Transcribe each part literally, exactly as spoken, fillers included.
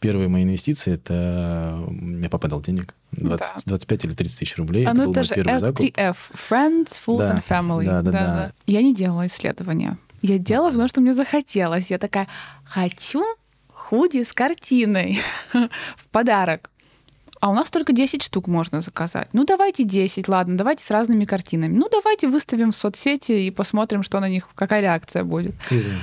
первые мои инвестиции, это мне папа дал денег. двадцать, да. двадцать пять или тридцать тысяч рублей. Оно это был даже мой первый закуп. эф ти эф. Friends, Fools да, and Family. Да, да, да, да. Да. Я не делала исследования. Я делала, потому что мне захотелось. Я такая, хочу худи с картиной в подарок. А у нас только десять штук можно заказать. Ну, давайте десять, ладно, давайте с разными картинами. Ну, давайте выставим в соцсети и посмотрим, что на них, какая реакция будет. Mm-hmm.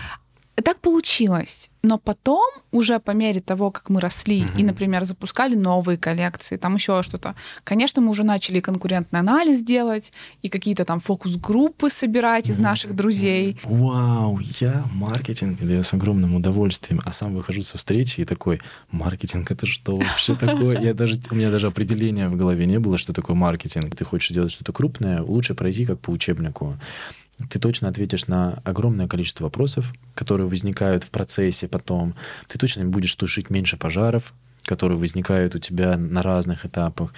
Так получилось. Но потом, уже по мере того, как мы росли mm-hmm. и, например, запускали новые коллекции, там еще что-то, конечно, мы уже начали конкурентный анализ делать и какие-то там фокус-группы собирать mm-hmm. из наших друзей. Вау, я маркетинг, да я с огромным удовольствием, а сам выхожу со встречи и такой, маркетинг, это что вообще такое? Я даже, у меня даже определения в голове не было, что такое маркетинг. Ты хочешь делать что-то крупное, лучше пройти как по учебнику. Ты точно ответишь на огромное количество вопросов, которые возникают в процессе потом. Ты точно будешь тушить меньше пожаров, которые возникают у тебя на разных этапах.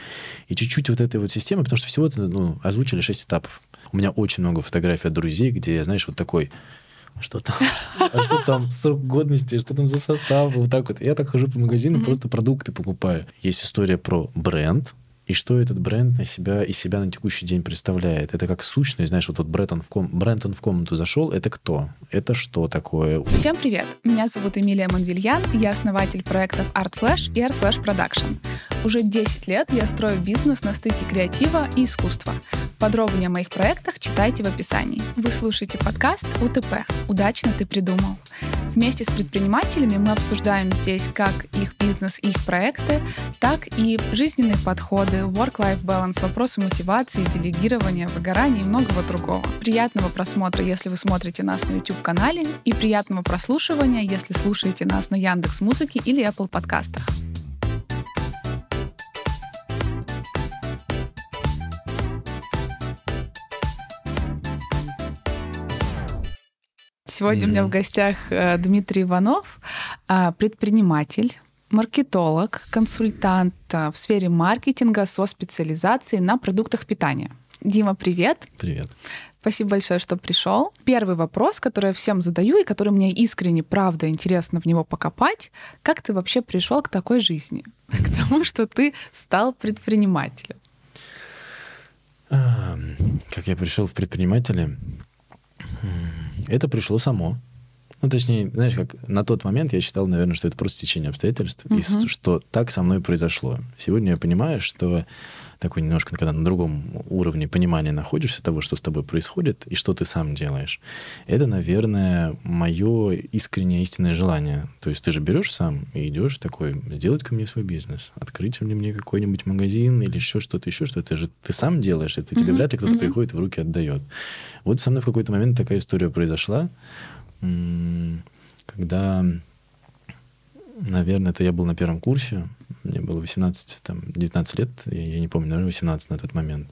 И чуть-чуть вот этой вот системы, потому что всего-то ну, озвучили шесть этапов. У меня очень много фотографий от друзей, где, знаешь, вот такой... Что там? А что там? Срок годности? Что там за состав? Вот так вот. Я так хожу по магазинам, mm-hmm. просто продукты покупаю. Есть история про бренд. И что этот бренд на себя, из себя на текущий день представляет? Это как сущность, знаешь, вот тот бренд, он в, ком... бренд, он в комнату зашел, это кто? Это что такое? Всем привет! Меня зовут Эмилия Манвелян, я основатель проектов ArtFlash и ArtFlash Production. Уже десять лет я строю бизнес на стыке креатива и искусства. Подробнее о моих проектах читайте в описании. Вы слушаете подкаст «УТП. Удачно ты придумал». Вместе с предпринимателями мы обсуждаем здесь как их бизнес, их проекты, так и жизненные подходы, work-life balance, вопросы мотивации, делегирования, выгорания и многого другого. Приятного просмотра, если вы смотрите нас на YouTube-канале, и приятного прослушивания, если слушаете нас на Яндекс.Музыке или Apple подкастах. Сегодня mm-hmm. у меня в гостях Дмитрий Иванов, предприниматель, маркетолог, консультант в сфере маркетинга со специализацией на продуктах питания. Дима, привет. Привет. Спасибо большое, что пришел. Первый вопрос, который я всем задаю и который мне искренне, правда, интересно в него покопать. Как ты вообще пришел к такой жизни? К тому, что ты стал предпринимателем. Как я пришел в предприниматели? Это пришло само. Ну, точнее, знаешь, как на тот момент я считал, наверное, что это просто течение обстоятельств, uh-huh. и что так со мной произошло. Сегодня я понимаю, что такой немножко, когда на другом уровне понимания находишься того, что с тобой происходит, и что ты сам делаешь, это, наверное, мое искреннее, истинное желание. То есть ты же берешь сам и идешь такой, сделать ко мне свой бизнес, открыть ли мне какой-нибудь магазин или еще что-то, еще что-то. Это же ты сам делаешь, это тебе mm-hmm. вряд ли кто-то mm-hmm. приходит, в руки отдает. Вот со мной в какой-то момент такая история произошла, когда... Наверное, это я был на первом курсе, мне было восемнадцать, там, девятнадцать лет, я, я не помню, наверное, восемнадцать на тот момент.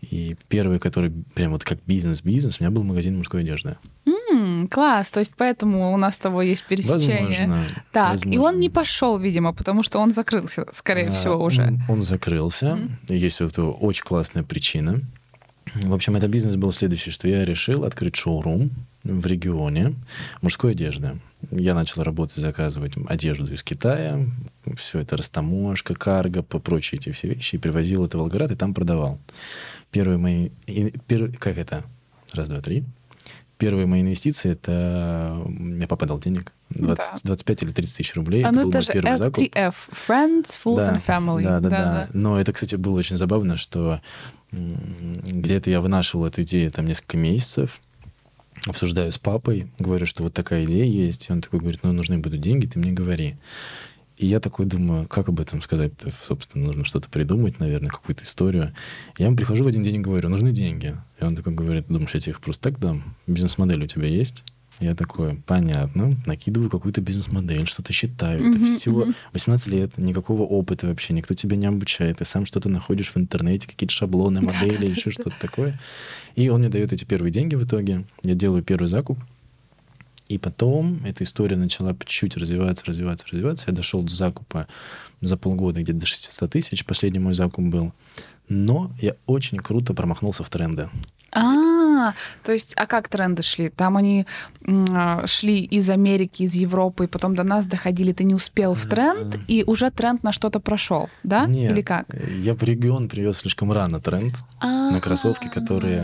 И первый, который прям вот как бизнес-бизнес, у меня был магазин мужской одежды. Mm, класс, то есть поэтому у нас с тобой есть пересечение. Возможно, так, возможно. И он не пошел, видимо, потому что он закрылся, скорее а, всего, уже. Он, он закрылся, mm. есть вот очень классная причина. В общем, этот бизнес был следующий, что я решил открыть шоурум в регионе мужской одежды. Я начал работать, заказывать одежду из Китая, все это растаможка, карго, прочие эти все вещи, и привозил это в Волгоград, и там продавал. Первые мои... Пер... Как это? Раз, два, три. Первые мои инвестиции, это... Мне папа дал денег. двадцать, да. двадцать пять или тридцать тысяч рублей. Оно это был мой первый закуп. эл ти эф. Friends, Fools да, and Family. Да, да, да, да. да. Но это, кстати, было очень забавно, что где-то я вынашивал эту идею там несколько месяцев, обсуждаю с папой, говорю, что вот такая идея есть. И он такой говорит, ну, нужны будут деньги, ты мне говори. И я такой думаю, как об этом сказать? Собственно, нужно что-то придумать, наверное, какую-то историю. Я ему прихожу в один день и говорю, нужны деньги. И он такой говорит, думаешь, я тебе их просто так дам? Бизнес-модель у тебя есть? Я такой, понятно, накидываю какую-то бизнес-модель, что-то считаю. Mm-hmm, это все. Mm-hmm. восемнадцать лет, никакого опыта вообще, никто тебя не обучает. Ты сам что-то находишь в интернете, какие-то шаблоны, модели, еще что-то такое. И он мне дает эти первые деньги в итоге. Я делаю первый закуп. И потом эта история начала по чуть-чуть развиваться, развиваться, развиваться. Я дошел до закупа за полгода где-то до шестьсот тысяч. Последний мой закуп был. Но я очень круто промахнулся в тренды. А-а-а. А, то есть, а как тренды шли? Там они м- шли из Америки, из Европы, и потом до нас доходили. Ты не успел в тренд, и уже тренд на что-то прошел, да? Нет, или как? Я в регион привез слишком рано тренд А-а-а. на кроссовки, которые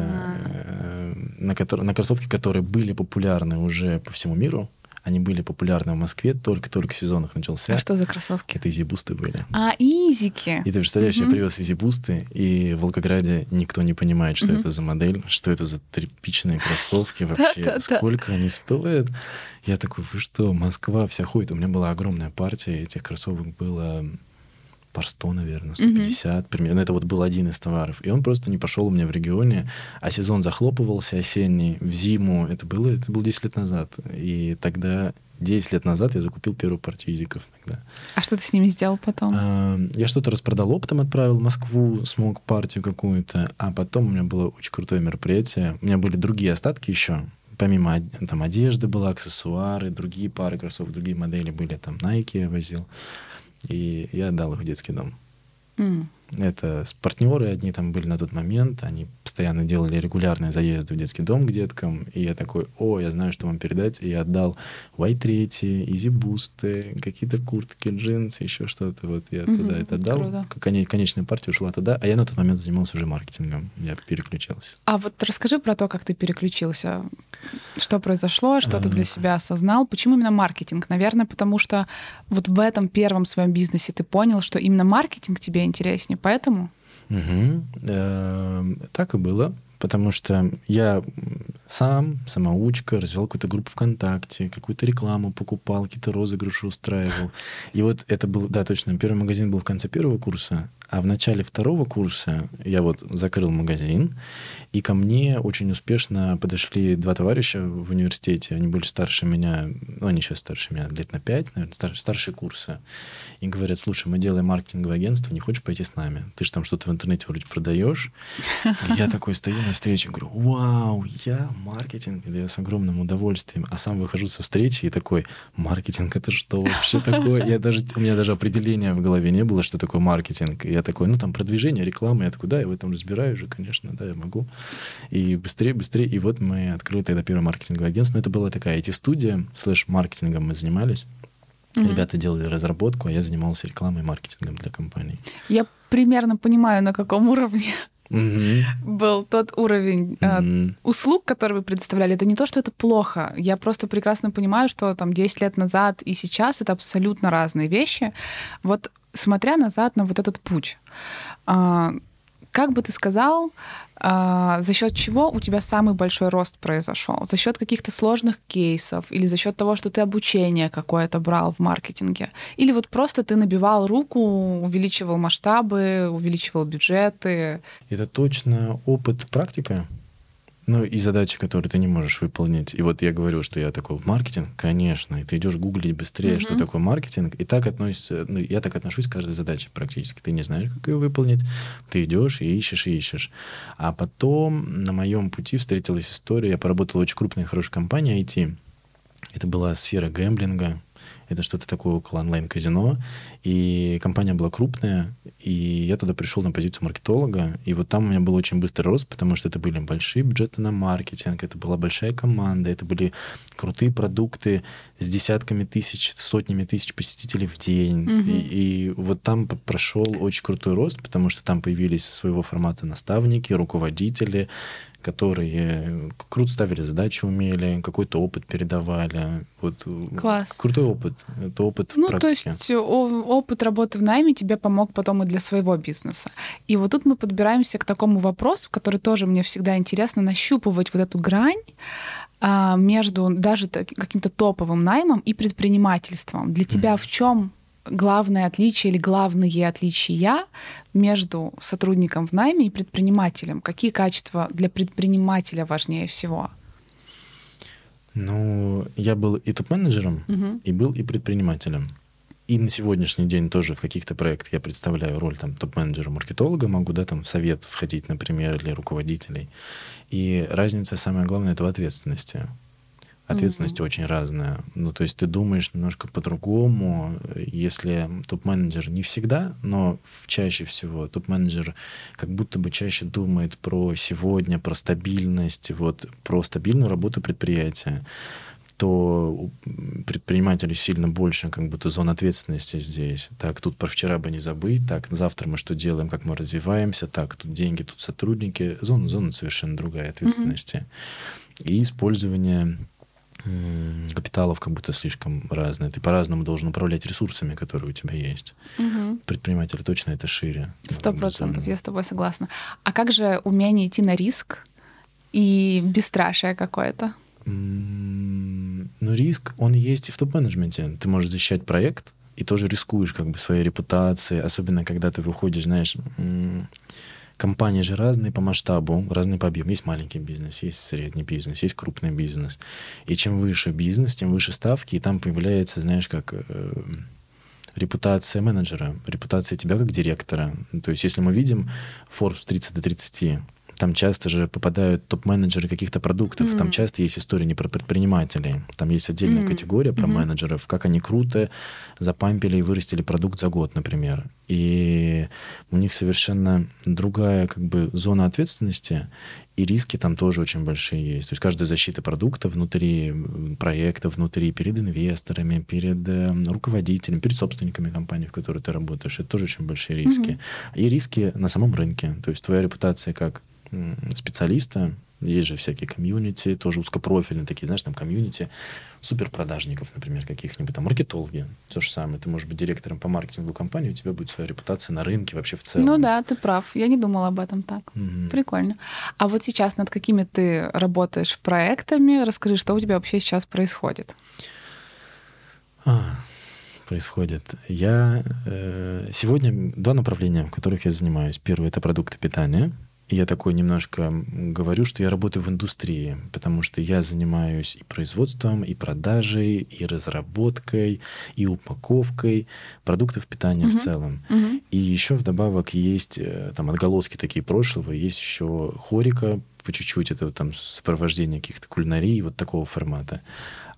на, которые, на кроссовки, которые были популярны уже по всему миру. Они были популярны в Москве, только-только сезон их начался. А что за кроссовки? Это изи-бусты были. А, изики. И ты представляешь, mm-hmm. я привез изи-бусты, и в Волгограде никто не понимает, что mm-hmm. это за модель, что это за тряпичные кроссовки вообще, сколько они стоят. Я такой, вы что, Москва вся ходит. У меня была огромная партия, этих кроссовок было... пар сто, наверное, сто пятьдесят, mm-hmm. примерно. Это вот был один из товаров. И он просто не пошел у меня в регионе. А сезон захлопывался осенний, в зиму. Это было, это было десять лет назад. И тогда, десять лет назад я закупил первую партию изиков. Тогда. А что ты с ними сделал потом? А, я что-то распродал оптом, отправил в Москву, смог партию какую-то. А потом у меня было очень крутое мероприятие. У меня были другие остатки еще. Помимо там одежды была, аксессуары, другие пары кроссовок, другие модели были. Там Nike я возил. И я отдал их в детский дом. Mm. Это партнеры одни там были на тот момент, они постоянно делали регулярные заезды в детский дом к деткам, и я такой, о, я знаю, что вам передать, и я отдал уай три, изи-бусты, какие-то куртки, джинсы, еще что-то. Вот я mm-hmm. туда это отдал. Круто. Конечная партия ушла туда, а я на тот момент занимался уже маркетингом, я переключался. А вот расскажи про то, как ты переключился, что произошло, что а, ты для себя осознал, почему именно маркетинг? Наверное, потому что вот в этом первом своем бизнесе ты понял, что именно маркетинг тебе интереснее, поэтому? Угу. Э-э- так и было, потому что я сам, самоучка, развивал какую-то группу ВКонтакте, какую-то рекламу покупал, какие-то розыгрыши устраивал. И вот это был, да, точно, первый магазин был в конце первого курса, а в начале второго курса я вот закрыл магазин, и ко мне очень успешно подошли два товарища в университете. Они были старше меня, ну, они сейчас старше меня лет на пять, наверное, стар, старше курса. И говорят, слушай, мы делаем маркетинговое агентство, не хочешь пойти с нами? Ты же там что-то в интернете вроде продаешь. И я такой стою на встрече, говорю, вау, я маркетинг. И я с огромным удовольствием. А сам выхожу со встречи и такой, маркетинг, это что вообще такое? Я даже, у меня даже определения в голове не было, что такое маркетинг. Я такой, ну, там, продвижение, реклама. Я такой, да, я в этом разбираю уже, конечно, да, я могу. И быстрее, быстрее. И вот мы открыли тогда первое маркетинговое агентство. Но это была такая ай ти-студия, слэш-маркетингом мы занимались. Mm-hmm. Ребята делали разработку, а я занимался рекламой и маркетингом для компаний. Я примерно понимаю, на каком уровне mm-hmm. был тот уровень mm-hmm. э, услуг, которые вы предоставляли. Это не то, что это плохо. Я просто прекрасно понимаю, что там десять лет назад и сейчас это абсолютно разные вещи. Вот смотря назад на вот этот путь, как бы ты сказал, за счет чего у тебя самый большой рост произошел? За счет каких-то сложных кейсов или за счет того, что ты обучение какое-то брал в маркетинге? Или вот просто ты набивал руку, увеличивал масштабы, увеличивал бюджеты? Это точно опыт, практика. Ну, и задачи, которые ты не можешь выполнить. И вот я говорю, что я такой в маркетинг, конечно, и ты идешь гуглить быстрее, mm-hmm. что такое маркетинг, и так относится, ну, я так отношусь к каждой задаче практически. Ты не знаешь, как ее выполнить, ты идешь и ищешь, и ищешь. А потом на моем пути встретилась история, я поработал в очень крупной, хорошей компании ай ти. Это была сфера гэмблинга, это что-то такое около онлайн-казино, и компания была крупная, и я туда пришел на позицию маркетолога, и вот там у меня был очень быстрый рост, потому что это были большие бюджеты на маркетинг, это была большая команда, это были крутые продукты с десятками тысяч, сотнями тысяч посетителей в день, mm-hmm. и, и вот там прошел очень крутой рост, потому что там появились своего формата наставники, руководители, которые круто ставили задачи, умели, какой-то опыт передавали. Вот. Класс. Крутой опыт. Это опыт ну, в практике. Ну, то есть опыт работы в найме тебе помог потом и для своего бизнеса. И вот тут мы подбираемся к такому вопросу, который тоже мне всегда интересно, нащупывать вот эту грань а, между даже каким-то топовым наймом и предпринимательством. Для тебя mm-hmm. в чем главное отличие или главные отличия между сотрудником в найме и предпринимателем? Какие качества для предпринимателя важнее всего? Ну, я был и топ-менеджером, угу. и был и предпринимателем. И на сегодняшний день тоже в каких-то проектах я представляю роль там, топ-менеджера-маркетолога, могу да, там, в совет входить, например, или руководителей. И разница, самое главное, это в ответственности. Ответственность mm-hmm. очень разная. Ну, то есть ты думаешь немножко по-другому. Если топ-менеджер не всегда, но чаще всего топ-менеджер как будто бы чаще думает про сегодня, про стабильность, вот, про стабильную работу предприятия, то предпринимателей сильно больше как будто зон ответственности здесь. Так, тут про вчера бы не забыть, так, завтра мы что делаем, как мы развиваемся, так, тут деньги, тут сотрудники. Зона, зона совершенно другая ответственности. Mm-hmm. И использование капиталов как будто слишком разные. Ты по-разному должен управлять ресурсами, которые у тебя есть. Угу. Предприниматель точно это шире. Сто процентов, я с тобой согласна. А как же умение идти на риск и бесстрашие какое-то? Ну, риск, он есть и в топ-менеджменте. Ты можешь защищать проект и тоже рискуешь как бы своей репутацией, особенно когда ты выходишь, знаешь... Компании же разные по масштабу, разные по объему. Есть маленький бизнес, есть средний бизнес, есть крупный бизнес. И чем выше бизнес, тем выше ставки, и там появляется, знаешь, как э, репутация менеджера, репутация тебя как директора. То есть если мы видим Forbes тридцать до тридцати, там часто же попадают топ-менеджеры каких-то продуктов, mm-hmm. там часто есть история не про предпринимателей, там есть отдельная mm-hmm. категория про mm-hmm. менеджеров, как они круто запампили и вырастили продукт за год, например. И у них совершенно другая как бы зона ответственности, и риски там тоже очень большие есть. То есть каждая защита продукта внутри проекта, внутри, перед инвесторами, перед э, руководителями, перед собственниками компании, в которой ты работаешь, это тоже очень большие риски. Mm-hmm. И риски на самом рынке. То есть твоя репутация как специалиста, есть же всякие комьюнити, тоже узкопрофильные такие, знаешь, там комьюнити суперпродажников, например, каких-нибудь, там маркетологи, то же самое. Ты можешь быть директором по маркетингу компании, у тебя будет своя репутация на рынке вообще в целом. Ну да, ты прав, я не думала об этом так. Угу. Прикольно. А вот сейчас над какими ты работаешь проектами? Расскажи, что у тебя вообще сейчас происходит? А... происходит. Я... Э, сегодня два направления, в которых я занимаюсь. Первое — это продукты питания. Я такой немножко говорю, что я работаю в индустрии, потому что я занимаюсь и производством, и продажей, и разработкой, и упаковкой продуктов питания uh-huh. в целом. Uh-huh. И еще вдобавок есть там отголоски такие прошлого, есть еще хорика по чуть-чуть, это там сопровождение каких-то кулинарий, вот такого формата.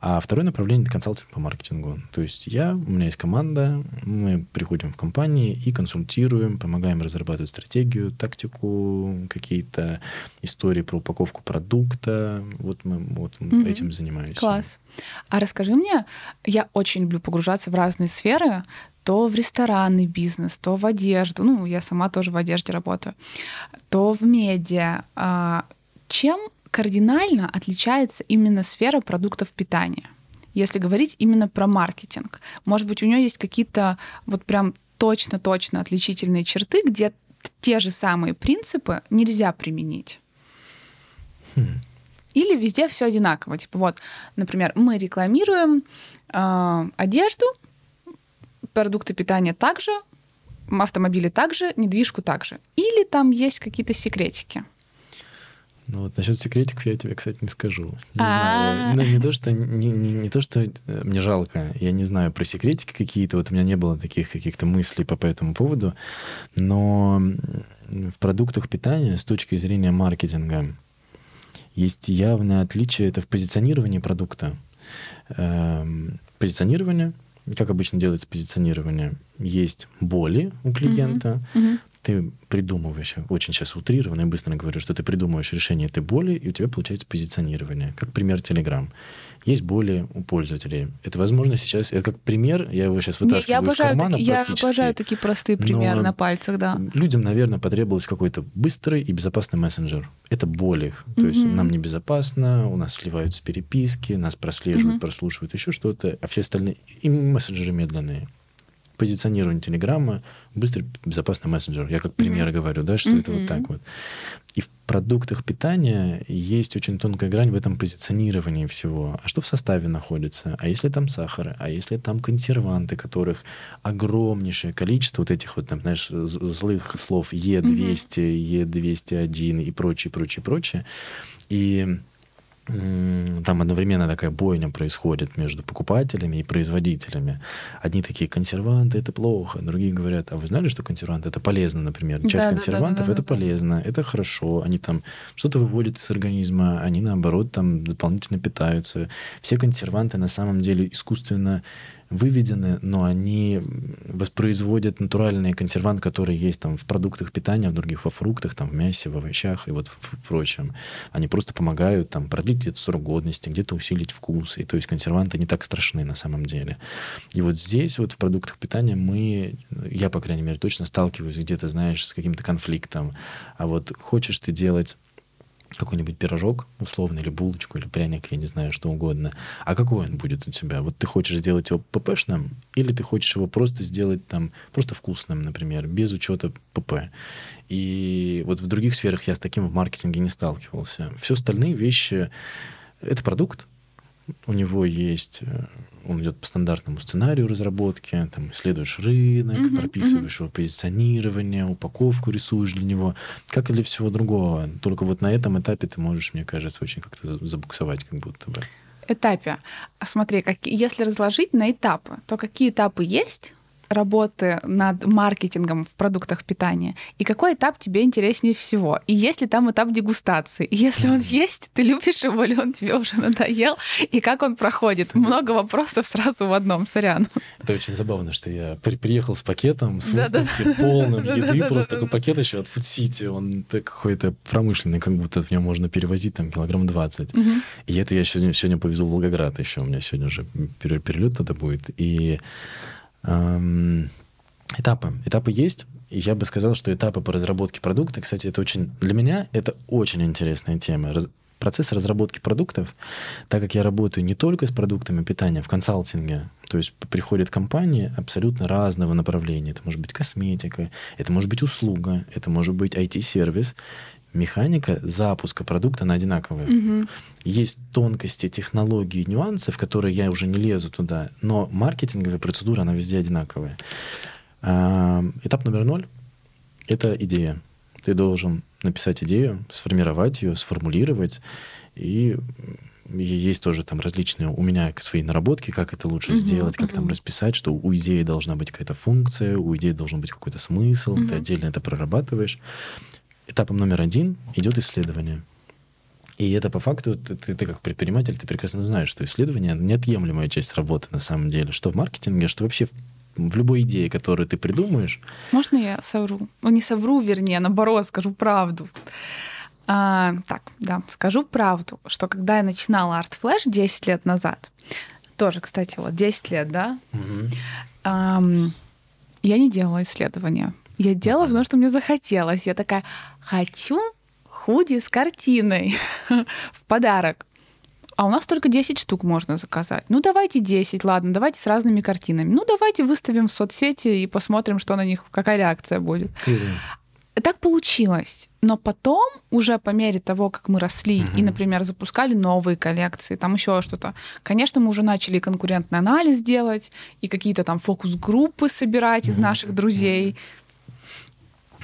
А второе направление — это консалтинг по маркетингу. То есть я, у меня есть команда, мы приходим в компании и консультируем, помогаем разрабатывать стратегию, тактику, какие-то истории про упаковку продукта. Вот мы вот mm-hmm. этим занимаемся. Класс. А расскажи мне, я очень люблю погружаться в разные сферы, то в ресторанный бизнес, то в одежду, ну, я сама тоже в одежде работаю, то в медиа. Чем кардинально отличается именно сфера продуктов питания, если говорить именно про маркетинг? Может быть, у нее есть какие-то вот прям точно-точно отличительные черты, где те же самые принципы нельзя применить? Хм. Или везде все одинаково? Типа вот, например, мы рекламируем э, одежду, продукты питания также, автомобили также, недвижку также. Или там есть какие-то секретики? Ну вот насчет секретиков я тебе, кстати, не скажу. Не знаю. Ну, не то, что, не, не, не то, что мне жалко. Я не знаю про секретики какие-то. Вот у меня не было таких каких-то мыслей по, по этому поводу. Но в продуктах питания с точки зрения маркетинга есть явное отличие. Это в позиционировании продукта. Позиционирование. Как обычно делается позиционирование? Есть боли у клиента. Mm-hmm. Mm-hmm. Ты придумываешь, очень сейчас утрированно и быстро говорю, что ты придумываешь решение этой боли, и у тебя получается позиционирование. Как пример Телеграм. Есть боли у пользователей. Это, возможно, сейчас... Это как пример, я его сейчас вытаскиваю. Не, из кармана таки, практически. Я обожаю такие простые примеры на пальцах, да. Людям, наверное, потребовался какой-то быстрый и безопасный мессенджер. Это боль их. То mm-hmm. есть нам небезопасно, у нас сливаются переписки, нас прослеживают, mm-hmm. прослушивают, еще что-то, а все остальные... И мессенджеры медленные. Позиционирование Телеграма, быстрый, безопасный мессенджер. Я как пример mm-hmm. говорю, да, что mm-hmm. это вот так вот. И в продуктах питания есть очень тонкая грань в этом позиционировании всего. А что в составе находится? А если там сахар? А если там консерванты, которых огромнейшее количество вот этих вот, там, знаешь, злых слов е двести, mm-hmm. е двести один и прочее, прочее, прочее. И там одновременно такая бойня происходит между покупателями и производителями. Одни такие: консерванты — это плохо, другие говорят: а вы знали, что консерванты — это полезно, например. Часть да, консервантов да, да, да, это да, полезно, да. Это хорошо, они там что-то выводят из организма, они наоборот там дополнительно питаются. Все консерванты на самом деле искусственно выведены, но они воспроизводят натуральные консерванты, которые есть там в продуктах питания, в других, во фруктах, там, в мясе, в овощах и вот в, в прочем. Они просто помогают там продлить где-то срок годности, где-то усилить вкус. И то есть консерванты не так страшны на самом деле. И вот здесь вот в продуктах питания мы, я, по крайней мере, точно сталкиваюсь где-то, знаешь, с каким-то конфликтом. А вот хочешь ты делать какой-нибудь пирожок условно, или булочку, или пряник, я не знаю, что угодно. А какой он будет у тебя? Вот ты хочешь сделать его ппшным, или ты хочешь его просто сделать там просто вкусным, например, без учета пп. И вот в других сферах я с таким в маркетинге не сталкивался. Все остальные вещи — это продукт. У него есть... Он идет по стандартному сценарию разработки, там исследуешь рынок, uh-huh, прописываешь uh-huh. его позиционирование, упаковку рисуешь для него, как и для всего другого. Только вот на этом этапе ты можешь, мне кажется, очень как-то забуксовать, как будто бы. Этапе. Смотри, как, если разложить на этапы, то какие этапы есть работы над маркетингом в продуктах питания, и какой этап тебе интереснее всего? И есть ли там этап дегустации? И если он есть, ты любишь его, или он тебе уже надоел? И как он проходит? Много вопросов сразу в одном, сорян. Это очень забавно, что я при- приехал с пакетом, с выставки полным еды, просто такой пакет еще от Фудсити, он какой-то промышленный, как будто в нем можно перевозить там килограмм двадцать. И это я сегодня повезу в Волгоград еще, у меня сегодня уже перелет туда будет, и Этапы. Этапы есть. И я бы сказал, что этапы по разработке продукта, кстати, это очень... Для меня это очень интересная тема. Раз... Процесс разработки продуктов, так как я работаю не только с продуктами питания, в консалтинге, то есть приходят компании абсолютно разного направления. Это может быть косметика, это может быть услуга, это может быть ай ти-сервис. Механика запуска продукта, она одинаковая. Угу. Есть тонкости, технологии, нюансы, в которые я уже не лезу туда, но маркетинговая процедура, она везде одинаковая. Этап номер ноль — это идея. Ты должен написать идею, сформировать ее, сформулировать, и... Есть тоже там различные у меня свои наработки, как это лучше uh-huh, сделать, как uh-huh. там расписать, что у идеи должна быть какая-то функция, у идеи должен быть какой-то смысл, uh-huh. ты отдельно это прорабатываешь. Этапом номер один идет исследование. И это по факту, ты, ты, ты как предприниматель, ты прекрасно знаешь, что исследование — неотъемлемая часть работы на самом деле, что в маркетинге, что вообще в в любой идее, которую ты придумаешь. Можно я совру? Ну, не совру, вернее, наоборот, скажу правду. А, так, да, скажу правду, что когда я начинала ArtFlash десять лет назад, тоже, кстати, вот десять лет, да, угу. а, я не делала исследования. Я делала, потому что мне захотелось. Я такая: хочу худи с картиной в подарок. А у нас только десять штук можно заказать. Ну, давайте десять, ладно, давайте с разными картинами. Ну, давайте выставим в соцсети и посмотрим, что на них, какая реакция будет. Так получилось. Но потом, уже по мере того, как мы росли uh-huh. и, например, запускали новые коллекции, там еще что-то, конечно, мы уже начали конкурентный анализ делать и какие-то там фокус-группы собирать uh-huh. из наших друзей.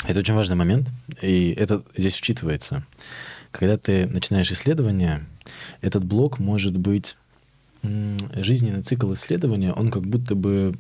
Это очень важный момент, и это здесь учитывается. Когда ты начинаешь исследование, этот блок может быть... Жизненный цикл исследования, он как будто бы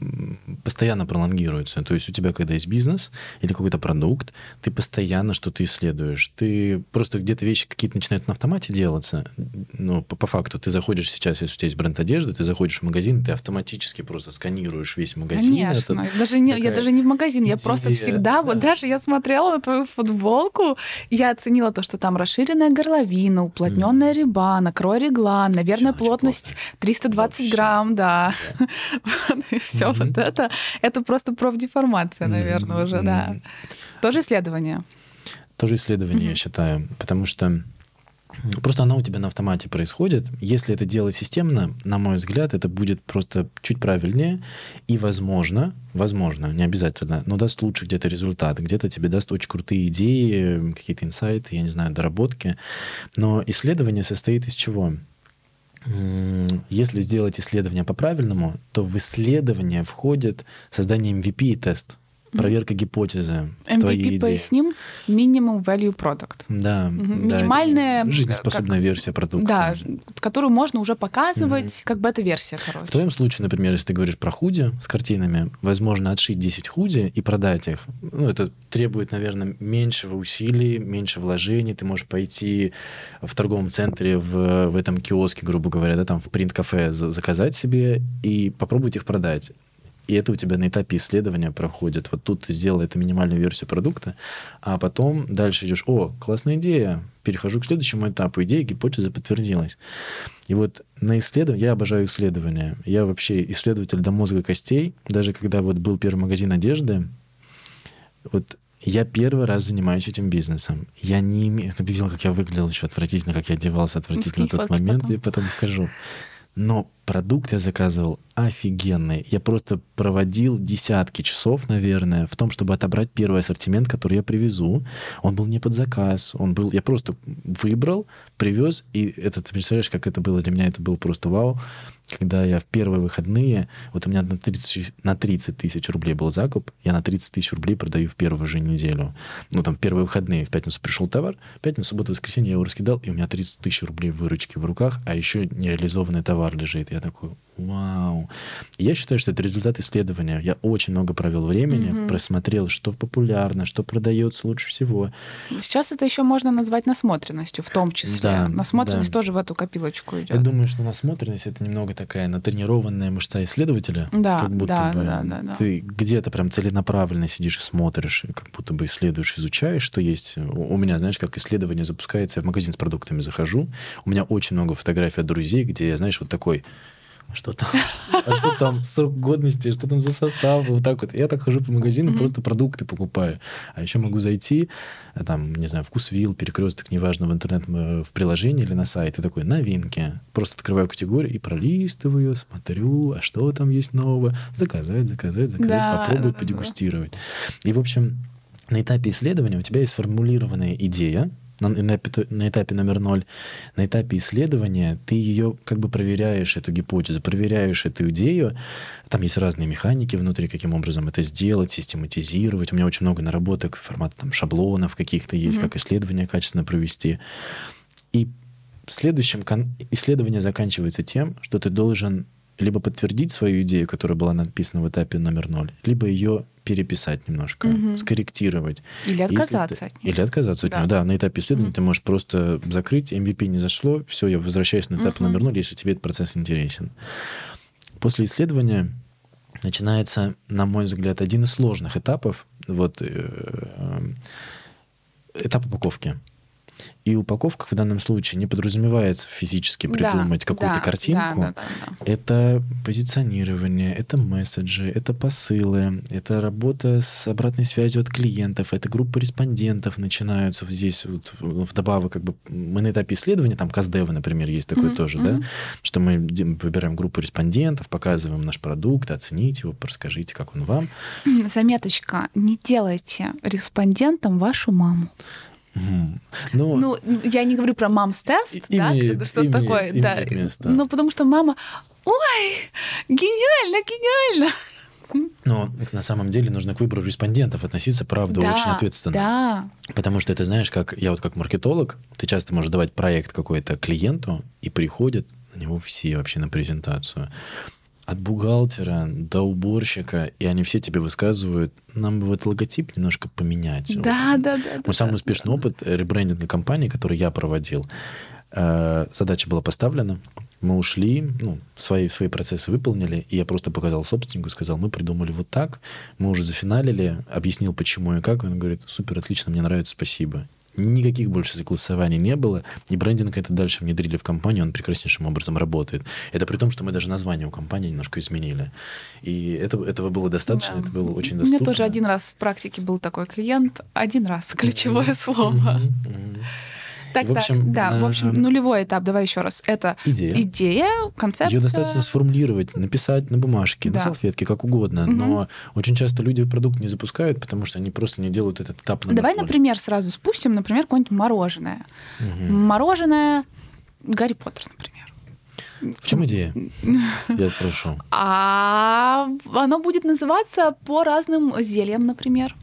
постоянно пролонгируется. То есть у тебя, когда есть бизнес или какой-то продукт, ты постоянно что-то исследуешь. Ты просто где-то вещи какие-то начинают на автомате делаться. Ну, по, по факту, ты заходишь сейчас, если у тебя есть бренд одежды, ты заходишь в магазин, ты автоматически просто сканируешь весь магазин. Конечно. Этот, даже не, я даже не в магазин, идея, я просто всегда, да. вот даже я смотрела на твою футболку, я оценила то, что там расширенная горловина, уплотненная mm. ребана, крой реглан, наверное, очень плотность... Очень триста двадцать Вообще. Грамм, да. да. Все mm-hmm. вот это. Это просто профдеформация, наверное, mm-hmm. уже, да. Тоже исследование. Тоже исследование, mm-hmm. я считаю. Потому что просто оно у тебя на автомате происходит. Если это делать системно, на мой взгляд, это будет просто чуть правильнее. И, возможно, возможно, не обязательно, но даст лучше где-то результат. Где-то тебе даст очень крутые идеи, какие-то инсайты, я не знаю, доработки. Но исследование состоит из чего? Если сделать исследование по-правильному, то в исследование входит создание эм ви пи и тест. Проверка гипотезы. эм ви пи, поясним, minimum value product. Да. Угу. Минимальная... Да, жизнеспособная как... версия продукта. Да, которую можно уже показывать, угу. как бета-версия, короче. В твоем случае, например, если ты говоришь про худи с картинами, возможно, отшить десять худи и продать их. Ну, это требует, наверное, меньшего усилий, меньше вложений. Ты можешь пойти в торговом центре, в, в этом киоске, грубо говоря, да, там в принт-кафе заказать себе и попробовать их продать. И это у тебя на этапе исследования проходит. Вот тут ты сделал эту минимальную версию продукта, а потом дальше идешь, о, классная идея, перехожу к следующему этапу. Идея, гипотеза подтвердилась. И вот на исследование... Я обожаю исследования. Я вообще исследователь до мозга костей. Даже когда вот был первый магазин одежды, вот я первый раз занимаюсь этим бизнесом. Я не имею... Ты видел, как я выглядел еще отвратительно, как я одевался отвратительно в тот момент, потом. И потом вхожу. Но продукт я заказывал офигенный. Я просто проводил десятки часов, наверное, в том, чтобы отобрать первый ассортимент, который я привезу. Он был не под заказ. Он был... Я просто выбрал, привез. И это, ты представляешь, как это было для меня? Это было просто вау. Когда я в первые выходные... Вот у меня на тридцать тысяч рублей был закуп. Я на тридцать тысяч рублей продаю в первую же неделю. Ну, там, в первые выходные. В пятницу пришел товар. В пятницу, субботу, воскресенье я его раскидал. И у меня тридцать тысяч рублей выручки в руках. А еще нереализованный товар лежит. Я такой... Вау. Я считаю, что это результат исследования. Я очень много провел времени, mm-hmm. просмотрел, что популярно, что продается лучше всего. Сейчас это еще можно назвать насмотренностью, в том числе. Да, насмотренность да. тоже в эту копилочку идет. Я думаю, что насмотренность — это немного такая натренированная мышца исследователя. Да, как будто да, бы да, да, да. Ты где-то прям целенаправленно сидишь и смотришь, и как будто бы исследуешь, изучаешь, что есть. У меня, знаешь, как исследование запускается, я в магазин с продуктами захожу, у меня очень много фотографий от друзей, где я, знаешь, вот такой... Что там? А что там срок годности? Что там за состав? Вот так вот. Я так хожу по магазину, mm-hmm. просто продукты покупаю. А еще могу зайти, там, не знаю, Вкусвилл, Перекресток, неважно, в интернет, в приложение или на сайт. И такой, новинки. Просто открываю категорию и пролистываю, смотрю, а что там есть нового. Заказать, заказать, заказать, да, попробовать, да, подегустировать. Да. И, в общем, на этапе исследования у тебя есть сформулированная идея, На, на, на этапе номер ноль, на этапе исследования ты ее как бы проверяешь, эту гипотезу, проверяешь эту идею. Там есть разные механики внутри, каким образом это сделать, систематизировать. У меня очень много наработок, формата там, шаблонов каких-то есть, mm-hmm. как исследование качественно провести. И в следующем кон- исследование заканчивается тем, что ты должен либо подтвердить свою идею, которая была написана в этапе номер ноль, либо ее переписать немножко, угу. скорректировать. Или отказаться ты... от нее. Или отказаться да. от нее, да. На этапе исследования угу. ты можешь просто закрыть, эм ви пи не зашло, все, я возвращаюсь на этап угу. номер ноль, если тебе этот процесс интересен. После исследования начинается, на мой взгляд, один из сложных этапов, вот, этап упаковки. И упаковка в данном случае не подразумевается физически придумать да, какую-то да, картинку. Да, да, да, да. Это позиционирование, это месседжи, это посылы, это работа с обратной связью от клиентов, это группы респондентов начинаются здесь вот вдобавок, как бы мы на этапе исследования, там Каздева, например, есть такое mm-hmm. тоже, да, mm-hmm. что мы выбираем группу респондентов, показываем наш продукт, оцените его, расскажите, как он вам. Заметочка, не делайте респондентом вашу маму. Ну, ну, я не говорю про мамс-тест, да, что-то такое. Имеет да. место. Ну, потому что мама, ой, гениально, гениально. Но на самом деле нужно к выбору респондентов относиться, правда, да, очень ответственно. Да. Потому что это, знаешь, как я вот как маркетолог, ты часто можешь давать проект какой-то клиенту, и приходят на него все вообще на презентацию. От бухгалтера до уборщика, и они все тебе высказывают, нам бы вот логотип немножко поменять. Да, вот. да, да. Мой да, самый да, успешный да. опыт ребрендинга компании, который я проводил, задача была поставлена, мы ушли, ну, свои, свои процессы выполнили, и я просто показал собственнику, сказал, мы придумали вот так, мы уже зафиналили, объяснил, почему и как, он говорит, супер, отлично, мне нравится, спасибо. Никаких больше согласований не было, и брендинг это дальше внедрили в компанию, он прекраснейшим образом работает. Это при том, что мы даже название у компании немножко изменили. И это, этого было достаточно, да. это было очень доступно. У меня тоже один раз в практике был такой клиент, один раз, ключевое mm-hmm. слово. Mm-hmm. Так, в общем, так, да, на... в общем, нулевой этап, давай еще раз, это идея, идея концепция. Ее достаточно сформулировать, написать на бумажке, да. на салфетке, как угодно, угу. но очень часто люди продукт не запускают, потому что они просто не делают этот этап. Давай, поле. Например, сразу спустим, например, какое-нибудь мороженое. Угу. Мороженое Гарри Поттер, например. В чем идея? Я спрошу. А оно будет называться по разным зельям, например.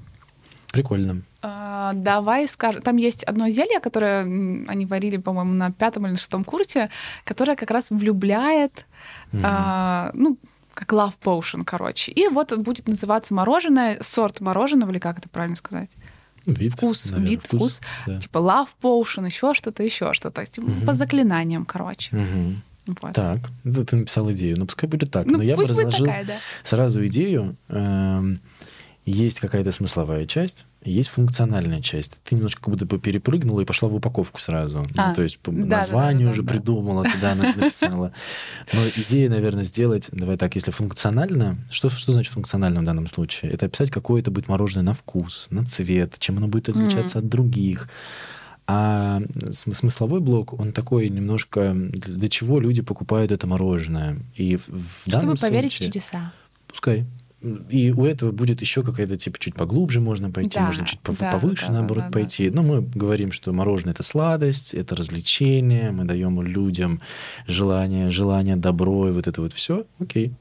Прикольно. А, давай скажем. Там есть одно зелье, которое они варили, по-моему, на пятом или на шестом курсе, которое как раз влюбляет, mm-hmm. а, ну, как love potion, короче. И вот будет называться мороженое, сорт мороженого, или как это правильно сказать? Вид, вкус, наверное, вид, вкус, вкус да. Типа love potion, еще что-то, еще что-то. Типа, mm-hmm. по заклинаниям, короче. Mm-hmm. Вот. Так, да, ты написал идею. Ну, пускай будет так. Ну, но я бы разложил такая, да. сразу идею. Есть какая-то смысловая часть, есть функциональная часть. Ты немножко как будто бы перепрыгнула и пошла в упаковку сразу. А, ну, то есть да, название да, да, уже да, придумала, да. туда написала. Но идея, наверное, сделать... Давай так, если функционально... Что, что значит функционально в данном случае? Это описать, какое это будет мороженое на вкус, на цвет, чем оно будет отличаться mm-hmm. от других. А смысловой блок, он такой немножко... Для чего люди покупают это мороженое? И в данном Чтобы поверить случае, в чудеса. Пускай. И у этого будет еще какая-то, типа, чуть поглубже можно пойти, да, можно чуть да, повыше, да, наоборот, да, да, пойти. Да. Но мы говорим, что мороженое — это сладость, это развлечение, мы даем людям желание, желание, добро и вот это вот все. Окей.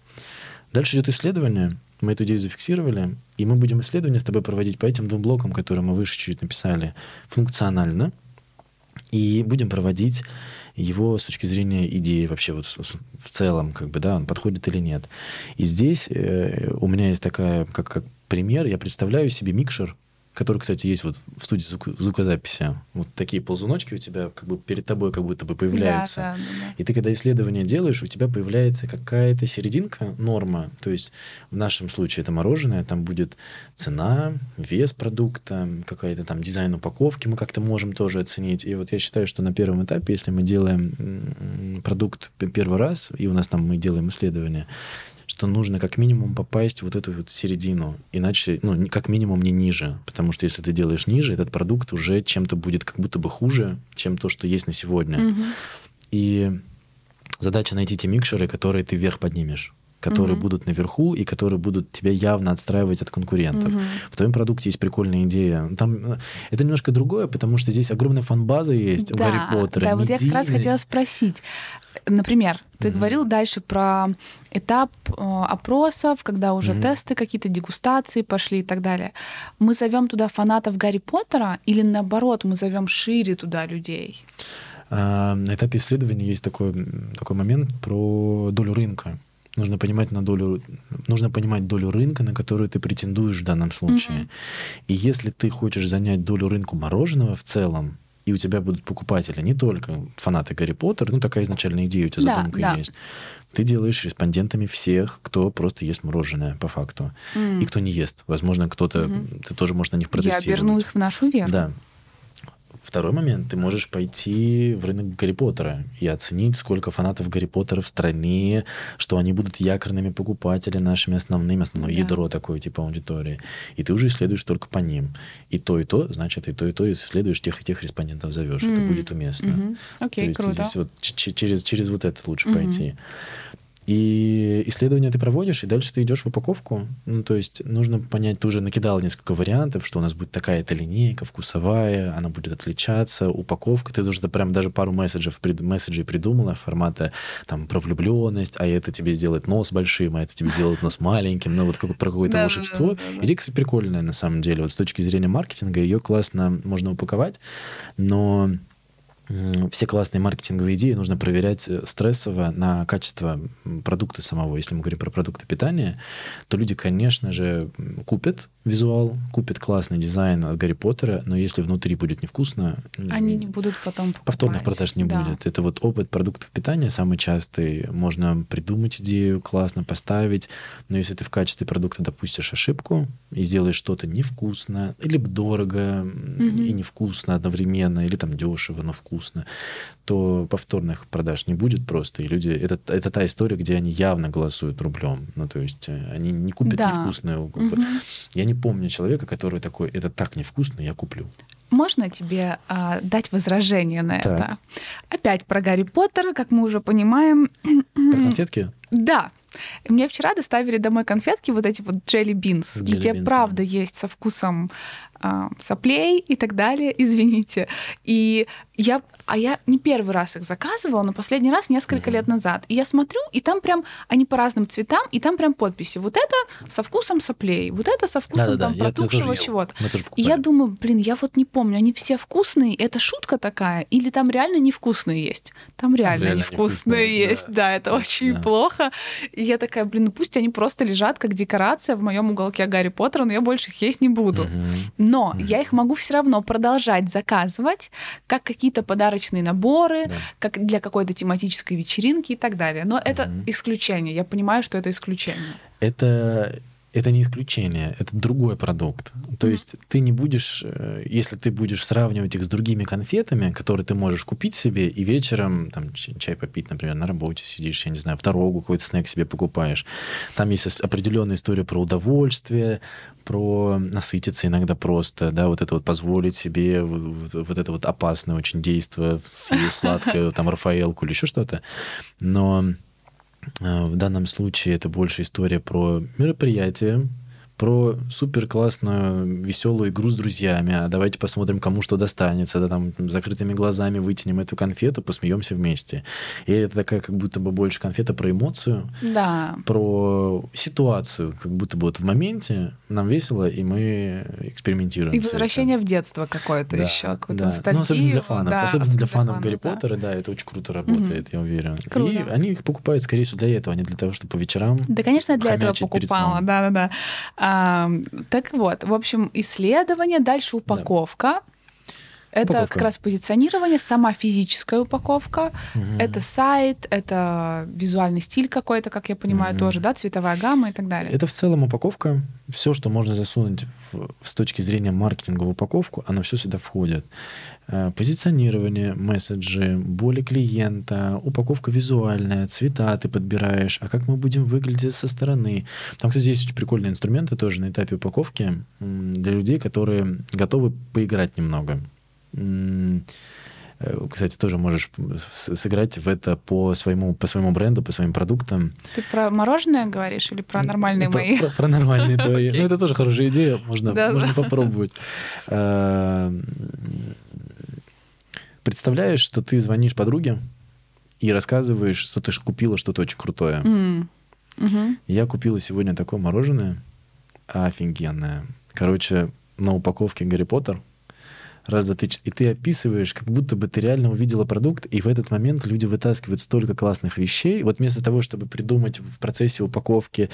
Дальше идет исследование. Мы эту идею зафиксировали, и мы будем исследование с тобой проводить по этим двум блокам, которые мы выше чуть-чуть написали, функционально. И будем проводить его с точки зрения идеи вообще вот в целом, как бы, да, он подходит или нет. И здесь э, у меня есть такая, как, как пример, я представляю себе микшер, который, кстати, есть вот в студии звук- звукозаписи. Вот такие ползуночки у тебя как бы перед тобой как будто бы появляются. Да, да, да. И ты, когда исследование делаешь, у тебя появляется какая-то серединка, норма. То есть в нашем случае это мороженое, там будет цена, вес продукта, какая-то там дизайн упаковки мы как-то можем тоже оценить. И вот я считаю, что на первом этапе, если мы делаем продукт первый раз, и у нас там мы делаем исследование, что нужно как минимум попасть в вот эту вот середину, иначе, ну, как минимум не ниже, потому что если ты делаешь ниже, этот продукт уже чем-то будет как будто бы хуже, чем то, что есть на сегодня. Mm-hmm. И задача найти те микшеры, которые ты вверх поднимешь, которые mm-hmm. будут наверху и которые будут тебя явно отстраивать от конкурентов. Mm-hmm. В твоем продукте есть прикольная идея. Там это немножко другое, потому что здесь огромная фан-база есть да, у Гарри Поттера. Да, вот я как раз хотела спросить. Например, ты mm-hmm. говорил дальше про этап э, опросов, когда уже mm-hmm. тесты, какие-то дегустации пошли и так далее. Мы зовем туда фанатов Гарри Поттера или, наоборот, мы зовем шире туда людей? А, на этапе исследования есть такой, такой момент про долю рынка. Нужно понимать, на долю, нужно понимать долю рынка, на которую ты претендуешь в данном случае. Mm-hmm. И если ты хочешь занять долю рынка мороженого в целом, и у тебя будут покупатели, не только фанаты Гарри Поттера, ну, такая изначальная идея у тебя да, задумка да. есть. Ты делаешь респондентами всех, кто просто ест мороженое, по факту, mm. и кто не ест. Возможно, кто-то... Mm-hmm. Ты тоже можешь на них протестировать. Я верну их в нашу веру. Да. Второй момент. Ты можешь пойти в рынок Гарри Поттера и оценить, сколько фанатов Гарри Поттера в стране, что они будут якорными покупателями, нашими основными, основное да. ядро такое типа аудитории. И ты уже исследуешь только по ним. И то, и то, значит, и то, и то, и исследуешь тех и тех респондентов зовешь. Mm-hmm. Это будет уместно. Mm-hmm. Okay, то есть круто. Здесь вот ч- через, через вот это лучше mm-hmm. пойти. И исследование ты проводишь, и дальше ты идешь в упаковку. Ну, то есть нужно понять, ты уже накидал несколько вариантов, что у нас будет такая-то линейка вкусовая, она будет отличаться, упаковка. Ты уже прям даже пару месседжев, месседжей придумала формата там про влюбленность, а это тебе сделает нос большим, а это тебе сделает нос маленьким, ну вот как, про какое-то да, волшебство. Да, да, да. Идея, кстати, прикольная на самом деле. Вот с точки зрения маркетинга ее классно можно упаковать, но... Все классные маркетинговые идеи нужно проверять стрессово на качество продукта самого. Если мы говорим про продукты питания, то люди, конечно же, купят визуал, купят классный дизайн от Гарри Поттера, но если внутри будет невкусно... Они не будут потом покупать. Повторных продаж не да. будет. Это вот опыт продуктов питания самый частый. Можно придумать идею, классно поставить, но если ты в качестве продукта допустишь ошибку и сделаешь что-то невкусно, или дорого mm-hmm. и невкусно одновременно, или там дешево, но вкусно, вкусно, то повторных продаж не будет просто. И люди... Это, это та история, где они явно голосуют рублем. Ну, то есть они не купят да. невкусное. Угу. Я не помню человека, который такой, это так невкусно, я куплю. Можно тебе а, дать возражение на так. это? Опять про Гарри Поттера, как мы уже понимаем. Про конфетки? Да. Мне вчера доставили домой конфетки, вот эти вот джелли-бинс, где, бинс, правда, да. есть со вкусом соплей и так далее, извините. И я, а я не первый раз их заказывала, но последний раз несколько лет назад. И я смотрю, и там прям они по разным цветам, и там прям подписи. Вот это со вкусом соплей, вот это со вкусом да, да, там да, протухшего чего-то. И я думаю, блин, я вот не помню, они все вкусные, это шутка такая, или там реально невкусные есть? Там реально, реально невкусные, невкусные есть, да, да это очень да. плохо. И я такая, блин, ну пусть они просто лежат как декорация в моем уголке Гарри Поттера, но я больше их есть не буду. Угу. Но mm-hmm. я их могу все равно продолжать заказывать, как какие-то подарочные наборы, да. как для какой-то тематической вечеринки и так далее. Но mm-hmm. это исключение. Я понимаю, что это исключение. Это, это не исключение, это другой продукт. То mm-hmm. есть ты не будешь, если ты будешь сравнивать их с другими конфетами, которые ты можешь купить себе и вечером там, чай попить, например, на работе сидишь, я не знаю, в дорогу какой-то снэк себе покупаешь. Там есть определенная история про удовольствие, про насытиться иногда просто, да, вот это вот позволить себе, вот, вот это вот опасное очень действие, съесть сладкое, там, рафаэлку или еще что-то. Но э, в данном случае это больше история про мероприятие, про супер-классную веселую игру с друзьями, а давайте посмотрим, кому что достанется, да, там, закрытыми глазами вытянем эту конфету, посмеемся вместе. И это такая как будто бы больше конфета про эмоцию, да. про ситуацию, как будто бы вот в моменте нам весело, и мы экспериментируем. И возвращение в детство какое-то да. еще, какую-то да. ностальгию. Ну, особенно для фанов, да, особенно, особенно для фанов, фанов Гарри да. Поттера, да, это очень круто работает, угу. я уверен. Круто. И они их покупают, скорее всего, для этого, а не для того, чтобы по вечерам хомячить. Да, конечно, я для этого покупала, да-да-да. А, так вот, в общем, исследование, дальше упаковка. Да. Это упаковка. Как раз позиционирование, сама физическая упаковка. Mm-hmm. Это сайт, это визуальный стиль какой-то, как я понимаю, mm-hmm. тоже, да, цветовая гамма и так далее. Это в целом упаковка. Все, что можно засунуть в, с точки зрения маркетинга в упаковку, оно все сюда входит. Позиционирование, месседжи, боли клиента, упаковка визуальная, цвета ты подбираешь, а как мы будем выглядеть со стороны. Там, кстати, есть очень прикольные инструменты тоже на этапе упаковки для людей, которые готовы поиграть немного. Кстати, тоже можешь сыграть в это по своему, по своему бренду, по своим продуктам. Ты про мороженое говоришь или про нормальные про, мои? Про, про нормальные твои. Okay. Ну, это тоже хорошая идея, можно, да, можно да. попробовать. Представляешь, что ты звонишь подруге и рассказываешь, что ты купила что-то очень крутое. Mm. Mm-hmm. Я купила сегодня такое мороженое офигенное. Короче, на упаковке Гарри Поттер. Раз, два, три, четыре. И ты описываешь, как будто бы ты реально увидела продукт, и в этот момент люди вытаскивают столько классных вещей. Вот вместо того, чтобы придумать в процессе упаковки,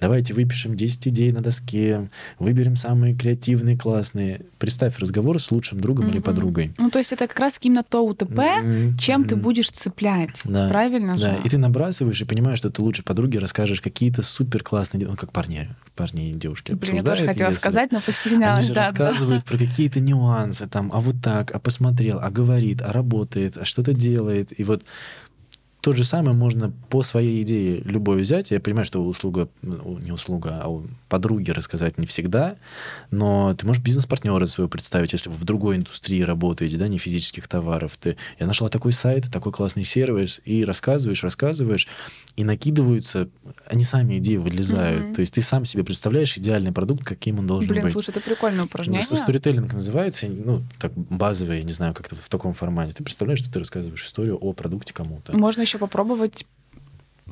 давайте выпишем десять идей на доске, выберем самые креативные, классные. Представь разговор с лучшим другом mm-hmm. или подругой. Ну, то есть это как раз именно то УТП, mm-hmm. чем mm-hmm. ты будешь цеплять. Да. Правильно да. же? И ты набрасываешь и понимаешь, что ты лучшей подруге расскажешь какие-то суперклассные... Ну, как парни, парни и девушки обсуждают. Блин, я тоже хотела если... сказать, но постеснялась. Они да, рассказывают да. про какие-то нюансы, там, а вот так, а посмотрел, а говорит, а работает, а что-то делает. И вот то же самое можно по своей идее любой взять. Я понимаю, что услуга, не услуга, а у подруги рассказать не всегда, но ты можешь бизнес-партнера своего представить, если вы в другой индустрии работаете, да, не физических товаров. Ты, я нашла такой сайт, такой классный сервис, и рассказываешь, рассказываешь, и накидываются, они сами идеи вылезают. Mm-hmm. То есть ты сам себе представляешь идеальный продукт, каким он должен Блин, быть. Блин, слушай, это прикольное упражнение. Сторителлинг называется, ну, так базовый, я не знаю, как-то в таком формате. Ты представляешь, что ты рассказываешь историю о продукте кому-то. Можно еще попробовать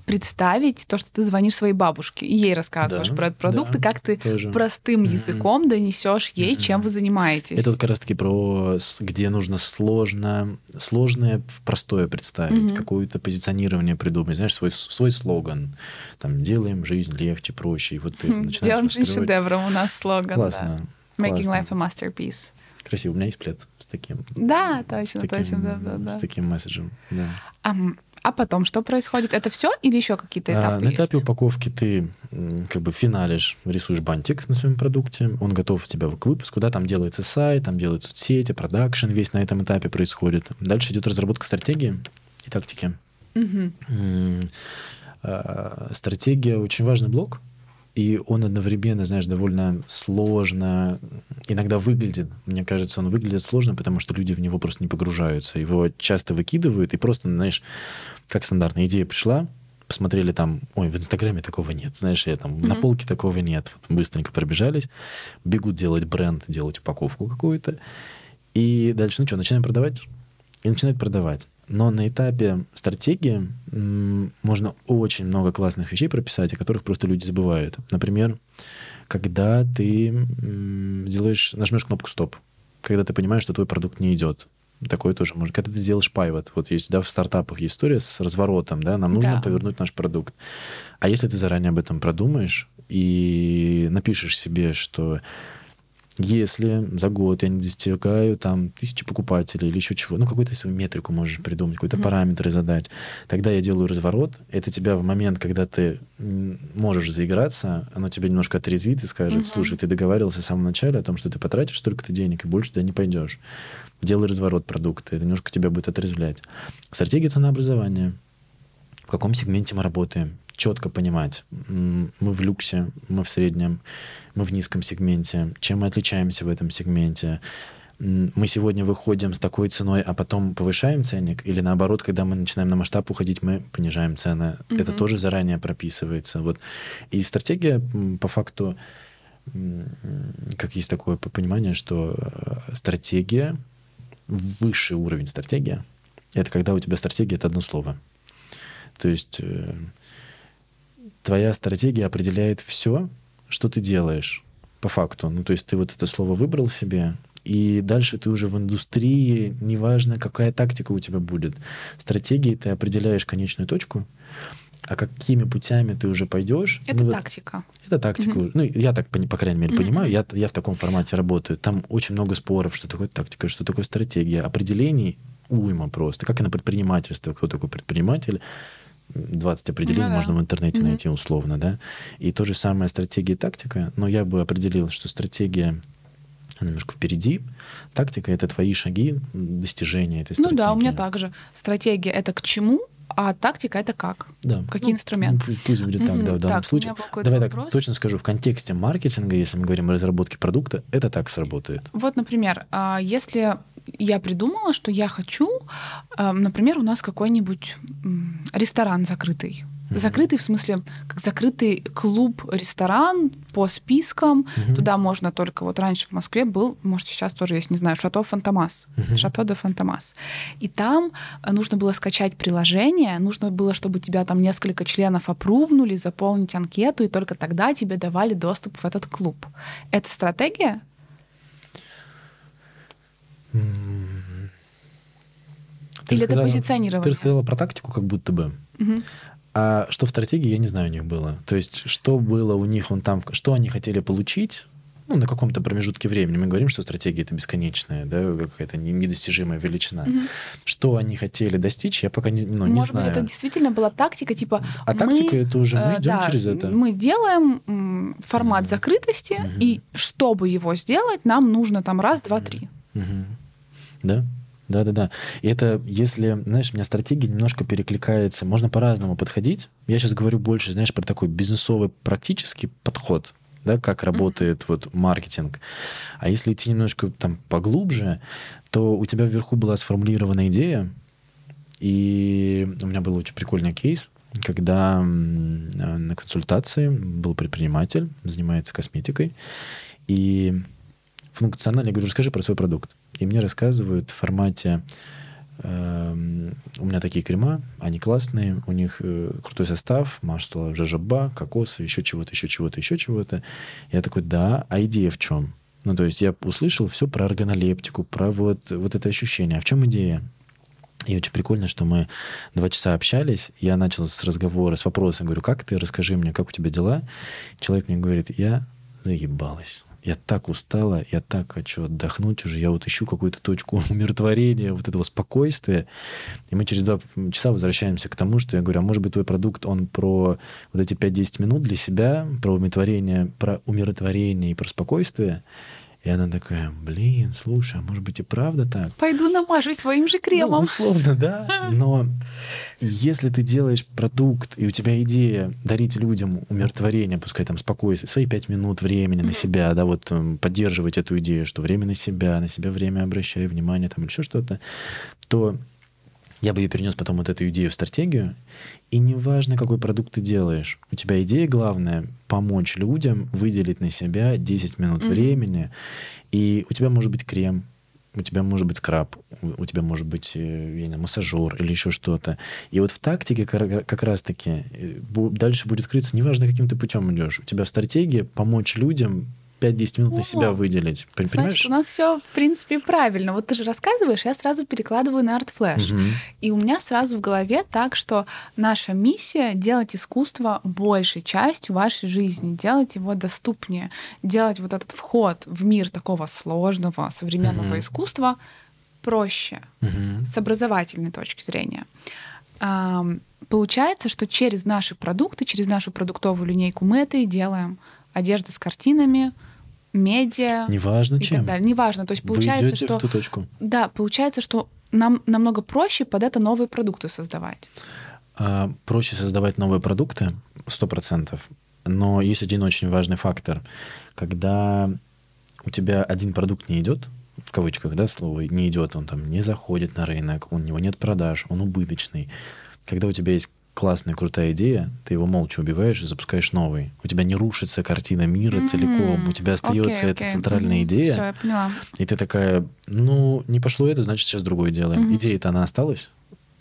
представить то, что ты звонишь своей бабушке и ей рассказываешь да, про этот продукт, да, и как ты тоже. Простым mm-hmm. языком донесешь ей, mm-hmm. чем вы занимаетесь. Это вот как раз-таки про, где нужно сложно, сложное в простое представить, mm-hmm. какое-то позиционирование придумать, знаешь, свой, свой слоган. Там, делаем жизнь легче, проще. И вот ты mm-hmm. начинаешь делаем жизнь шедевром, у нас слоган. Классно. Да. Making Классно. Life a masterpiece. Красиво. У меня есть плед с таким. Да, точно, с таким, точно. Да, да, да. С таким месседжем. Да. Um, А потом что происходит? Это все или еще какие-то этапы а, на этапе есть? Упаковки ты как бы финалишь, рисуешь бантик на своем продукте, он готов у тебя к выпуску, да, там делается сайт, там делаются сети, продакшн, весь на этом этапе происходит. Дальше идет разработка стратегии и тактики. Угу. А, стратегия очень важный блок, и он одновременно, знаешь, довольно сложно иногда выглядит. Мне кажется, он выглядит сложно, потому что люди в него просто не погружаются. Его часто выкидывают и просто, знаешь, как стандартная идея пришла, посмотрели там, ой, в Инстаграме такого нет, знаешь, я там, mm-hmm. на полке такого нет. Вот быстренько пробежались, бегут делать бренд, делать упаковку какую-то. И дальше, ну что, начинаем продавать? И начинают продавать. Но на этапе стратегии м- можно очень много классных вещей прописать, о которых просто люди забывают. Например, когда ты м- делаешь, нажмешь кнопку «Стоп», когда ты понимаешь, что твой продукт не идет. Такое тоже может. Когда ты делаешь пайвот, вот есть, да, в стартапах есть история с разворотом, да, нам нужно да. повернуть наш продукт. А если ты заранее об этом продумаешь и напишешь себе, что если за год я не достигаю там тысячи покупателей или еще чего, ну, какую-то свою метрику можешь придумать, какие-то mm-hmm. параметры задать, тогда я делаю разворот. Это тебя в момент, когда ты можешь заиграться, оно тебя немножко отрезвит и скажет, mm-hmm. слушай, ты договаривался в самом начале о том, что ты потратишь столько-то денег и больше туда не пойдешь. Делай разворот продукта, это немножко тебя будет отрезвлять. Стратегия ценообразования. В каком сегменте мы работаем? Четко понимать, мы в люксе, мы в среднем, мы в низком сегменте, чем мы отличаемся в этом сегменте. Мы сегодня выходим с такой ценой, а потом повышаем ценник, или наоборот, когда мы начинаем на масштаб уходить, мы понижаем цены. Mm-hmm. Это тоже заранее прописывается. Вот. И стратегия, по факту, как есть такое понимание, что стратегия, высший уровень стратегии, это когда у тебя стратегия — это одно слово. То есть... Твоя стратегия определяет все, что ты делаешь, по факту. Ну, то есть ты вот это слово выбрал себе, и дальше ты уже в индустрии, неважно, какая тактика у тебя будет. Стратегией ты определяешь конечную точку, а какими путями ты уже пойдешь... Это ну, тактика. Вот, это тактика. Mm-hmm. Ну, я так, по крайней мере, mm-hmm. понимаю, я, я в таком формате работаю. Там очень много споров, что такое тактика, что такое стратегия. Определений уйма просто. Как и на предпринимательство. Кто такой предприниматель? двадцать определений ну, да. можно в интернете mm-hmm. найти условно, да. И то же самое стратегия и тактика, но я бы определил, что стратегия немножко впереди, тактика — это твои шаги достижения этой стратегии. Ну да, у меня также. Стратегия — это к чему, а тактика — это как. Да. Какие ну, инструменты. Пусть будет так, mm-hmm. да, в данном так, случае. Давай так, вопрос. Точно скажу, в контексте маркетинга, если мы говорим о разработке продукта, это так сработает. Вот, например, если... Я придумала, что я хочу, например, у нас какой-нибудь ресторан закрытый. Mm-hmm. Закрытый в смысле, как закрытый клуб-ресторан по спискам. Mm-hmm. Туда можно только... Вот раньше в Москве был, может, сейчас тоже есть, не знаю, Шато Фантомас. Mm-hmm. Шато де Фантомас. И там нужно было скачать приложение, нужно было, чтобы тебя там несколько членов опрувнули, заполнить анкету, и только тогда тебе давали доступ в этот клуб. Это стратегия? Ты Или это позиционирование? Ты рассказала про тактику как будто бы. Угу. А что в стратегии, я не знаю, у них было. То есть что было у них вон там, что они хотели получить, ну, на каком-то промежутке времени. Мы говорим, что стратегия — это бесконечная, да, какая-то недостижимая величина. Угу. Что они хотели достичь, я пока не, ну, не Может знаю. Может быть, это действительно была тактика, типа... А мы, тактика — это уже мы идем да, через это. Мы делаем формат угу. закрытости, угу. и чтобы его сделать, нам нужно там раз, два, угу. три. Угу. Да, да, да, да. И это, если, знаешь, у меня стратегия немножко перекликается, можно по-разному подходить. Я сейчас говорю больше, знаешь, про такой бизнесовый практический подход, да, как работает mm-hmm. вот маркетинг. А если идти немножко там поглубже, то у тебя вверху была сформулирована идея, и у меня был очень прикольный кейс, когда на консультации был предприниматель, занимается косметикой, и функционально я говорю, расскажи про свой продукт. И мне рассказывают в формате, э, у меня такие крема, они классные, у них э, крутой состав, масло жожоба, кокосы, еще чего-то, еще чего-то, еще чего-то. Я такой, да, а идея в чем? Ну, то есть я услышал все про органолептику, про вот, вот это ощущение. А в чем идея? И очень прикольно, что мы два часа общались, я начал с разговора, с вопроса, говорю, как ты, расскажи мне, как у тебя дела? Человек мне говорит, я заебалась. Я так устала, я так хочу отдохнуть уже, я вот ищу какую-то точку умиротворения, вот этого спокойствия. И мы через два часа возвращаемся к тому, что я говорю, а может быть твой продукт, он про вот эти пять-десять минут для себя, про умиротворение, про умиротворение и про спокойствие. И она такая, блин, слушай, а может быть и правда так? Пойду намажусь своим же кремом. Ну, условно, да. Но если ты делаешь продукт, и у тебя идея дарить людям умиротворение, пускай там спокойствие, свои пять минут времени на себя, да, вот поддерживать эту идею, что время на себя, на себя время обращай, внимание, там, или еще что-то, то Я бы ее перенес потом вот эту идею в стратегию. И неважно, какой продукт ты делаешь. У тебя идея главная — помочь людям выделить на себя десять минут mm-hmm. времени. И у тебя может быть крем, у тебя может быть скраб, у тебя может быть, я не знаю, массажер или еще что-то. И вот в тактике как раз-таки дальше будет крыться, неважно, каким ты путем идешь. У тебя в стратегии помочь людям пять-десять минут на себя выделить. Понимаешь? Значит, у нас все, в принципе, правильно. Вот ты же рассказываешь, я сразу перекладываю на ArtFlash. Угу. И у меня сразу в голове так, что наша миссия — делать искусство большей частью вашей жизни, делать его доступнее, делать вот этот вход в мир такого сложного современного угу. искусства проще, угу. с образовательной точки зрения. Получается, что через наши продукты, через нашу продуктовую линейку мы это и делаем. Одежда с картинами, медиа, неважно, и чем. Так далее. Неважно. То есть получается, вы идете что в ту точку. Да, получается, что нам намного проще под это новые продукты создавать. А, проще создавать новые продукты, сто процентов. Но есть один очень важный фактор. Когда у тебя один продукт не идет, в кавычках, да, слово не идет, он там не заходит на рынок, у него нет продаж, он убыточный. Когда у тебя есть классная, крутая идея, ты его молча убиваешь и запускаешь новый. У тебя не рушится картина мира mm-hmm. целиком, у тебя остается okay, okay. эта центральная mm-hmm. идея. Все, я поняла. И ты такая, ну, не пошло это, значит, сейчас другое делаем. Mm-hmm. Идея-то она осталась.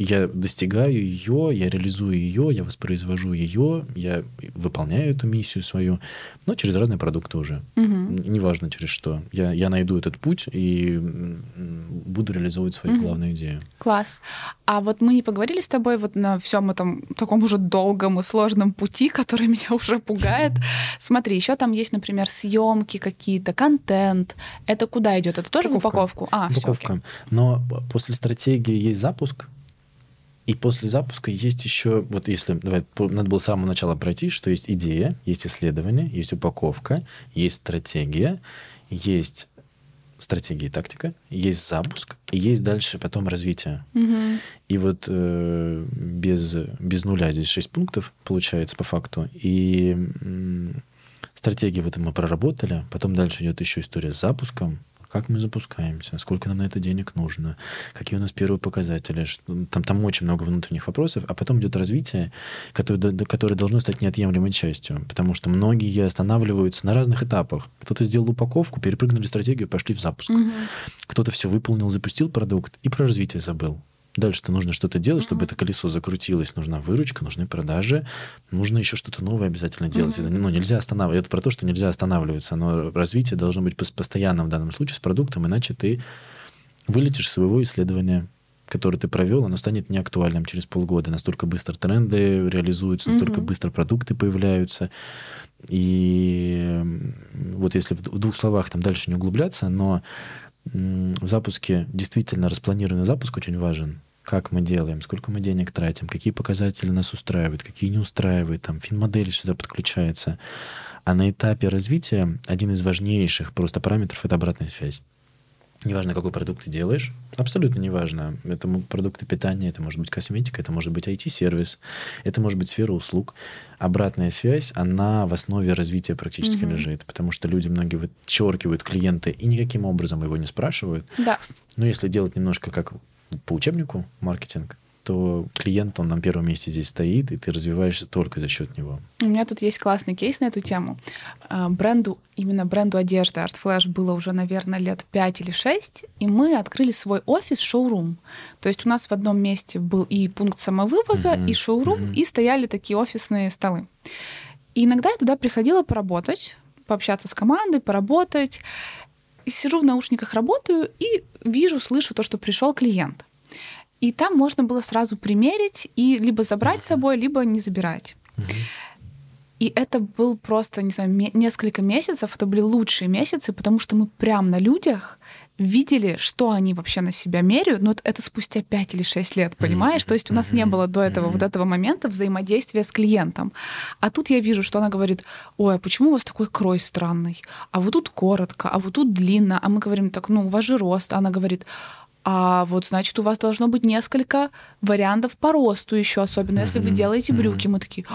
Я достигаю ее, я реализую ее, я воспроизвожу ее, я выполняю эту миссию свою, но через разные продукты уже. Mm-hmm. Неважно через что. Я, я найду этот путь и буду реализовывать свою mm-hmm. главную идею. Класс. А вот мы не поговорили с тобой вот на всем этом таком уже долгом и сложном пути, который меня уже пугает. Смотри, еще там есть, например, съемки какие-то, контент. Это куда идет? Это тоже в упаковку? А, в упаковку. Но после стратегии есть запуск. И после запуска есть еще, вот если, давай, надо было с самого начала пройти, что есть идея, есть исследование, есть упаковка, есть стратегия, есть стратегия и тактика, есть запуск, и есть дальше потом развитие. Угу. И вот э, без, без нуля здесь шесть пунктов получается по факту. И э, стратегию вот мы проработали, потом дальше идет еще история с запуском. Как мы запускаемся, сколько нам на это денег нужно, какие у нас первые показатели. Там, там очень много внутренних вопросов. А потом идет развитие, которое, которое должно стать неотъемлемой частью. Потому что многие останавливаются на разных этапах. Кто-то сделал упаковку, перепрыгнули стратегию, пошли в запуск. Угу. Кто-то все выполнил, запустил продукт и про развитие забыл. Дальше-то нужно что-то делать, чтобы mm-hmm. это колесо закрутилось. Нужна выручка, нужны продажи. Нужно еще что-то новое обязательно делать. Mm-hmm. Это, ну, нельзя останавливаться. Это про то, что нельзя останавливаться. Но развитие должно быть постоянно в данном случае с продуктом, иначе ты вылетишь из своего исследования, которое ты провел, оно станет неактуальным через полгода. Настолько быстро тренды реализуются, mm-hmm. настолько быстро продукты появляются. И вот если в двух словах там дальше не углубляться, но в запуске действительно распланированный запуск очень важен. Как мы делаем, сколько мы денег тратим, какие показатели нас устраивают, какие не устраивают, там финмодель сюда подключается. А на этапе развития один из важнейших просто параметров — это обратная связь. Неважно, какой продукт ты делаешь, абсолютно неважно. Это продукты питания, это может быть косметика, это может быть ай ти-сервис, это может быть сфера услуг. Обратная связь, она в основе развития практически mm-hmm. лежит, потому что люди многие вычеркивают клиента и никаким образом его не спрашивают. Да. Но если делать немножко как по учебнику маркетинг, то клиент, он на первом месте здесь стоит, и ты развиваешься только за счет него. У меня тут есть классный кейс на эту тему. Бренду, именно бренду одежды ArtFlash было уже, наверное, лет пять или шесть, и мы открыли свой офис, шоурум. То есть у нас в одном месте был и пункт самовывоза, uh-huh. и шоурум, uh-huh. и стояли такие офисные столы. И иногда я туда приходила поработать, пообщаться с командой, поработать. И сижу в наушниках, работаю, и вижу, слышу то, что пришел клиент. И там можно было сразу примерить и либо забрать с собой, либо не забирать. Mm-hmm. И это был просто, не знаю, м- несколько месяцев, это были лучшие месяцы, потому что мы прям на людях видели, что они вообще на себя меряют. Но это спустя пять или шесть лет, понимаешь? Mm-hmm. То есть у нас mm-hmm. не было до этого, mm-hmm. вот этого момента взаимодействия с клиентом. А тут я вижу, что она говорит: ой, а почему у вас такой крой странный? А вот тут коротко, а вот тут длинно. А мы говорим: так, ну, у вас же рост. Она говорит: а вот, значит, у вас должно быть несколько вариантов по росту еще, особенно mm-hmm. если вы делаете брюки. Mm-hmm. Мы такие: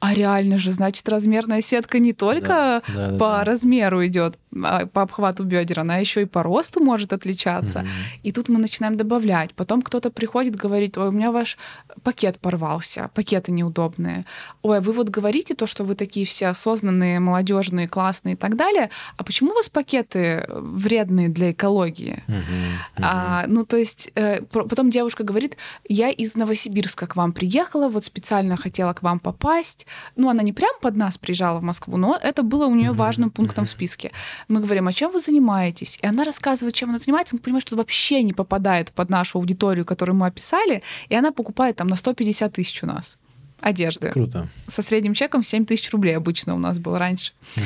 а реально же, значит, размерная сетка не только да, да, по да, размеру да. идет, по обхвату бедер, она еще и по росту может отличаться. Mm-hmm. И тут мы начинаем добавлять. Потом кто-то приходит, говорит: ой, у меня ваш пакет порвался, пакеты неудобные. Ой, вы вот говорите то, что вы такие все осознанные, молодежные, классные и так далее, а почему у вас пакеты вредные для экологии? Mm-hmm. Mm-hmm. А, ну, то есть, э, потом девушка говорит: я из Новосибирска к вам приехала, вот специально хотела к вам попасть. Ну, она не прям под нас приезжала в Москву, но это было у нее mm-hmm. важным пунктом mm-hmm. в списке. Мы говорим: а чем вы занимаетесь? И она рассказывает, чем она занимается. Мы понимаем, что вообще не попадает под нашу аудиторию, которую мы описали, и она покупает там на сто пятьдесят тысяч у нас одежды. Круто. Со средним чеком семь тысяч рублей обычно у нас было раньше. Mm-hmm.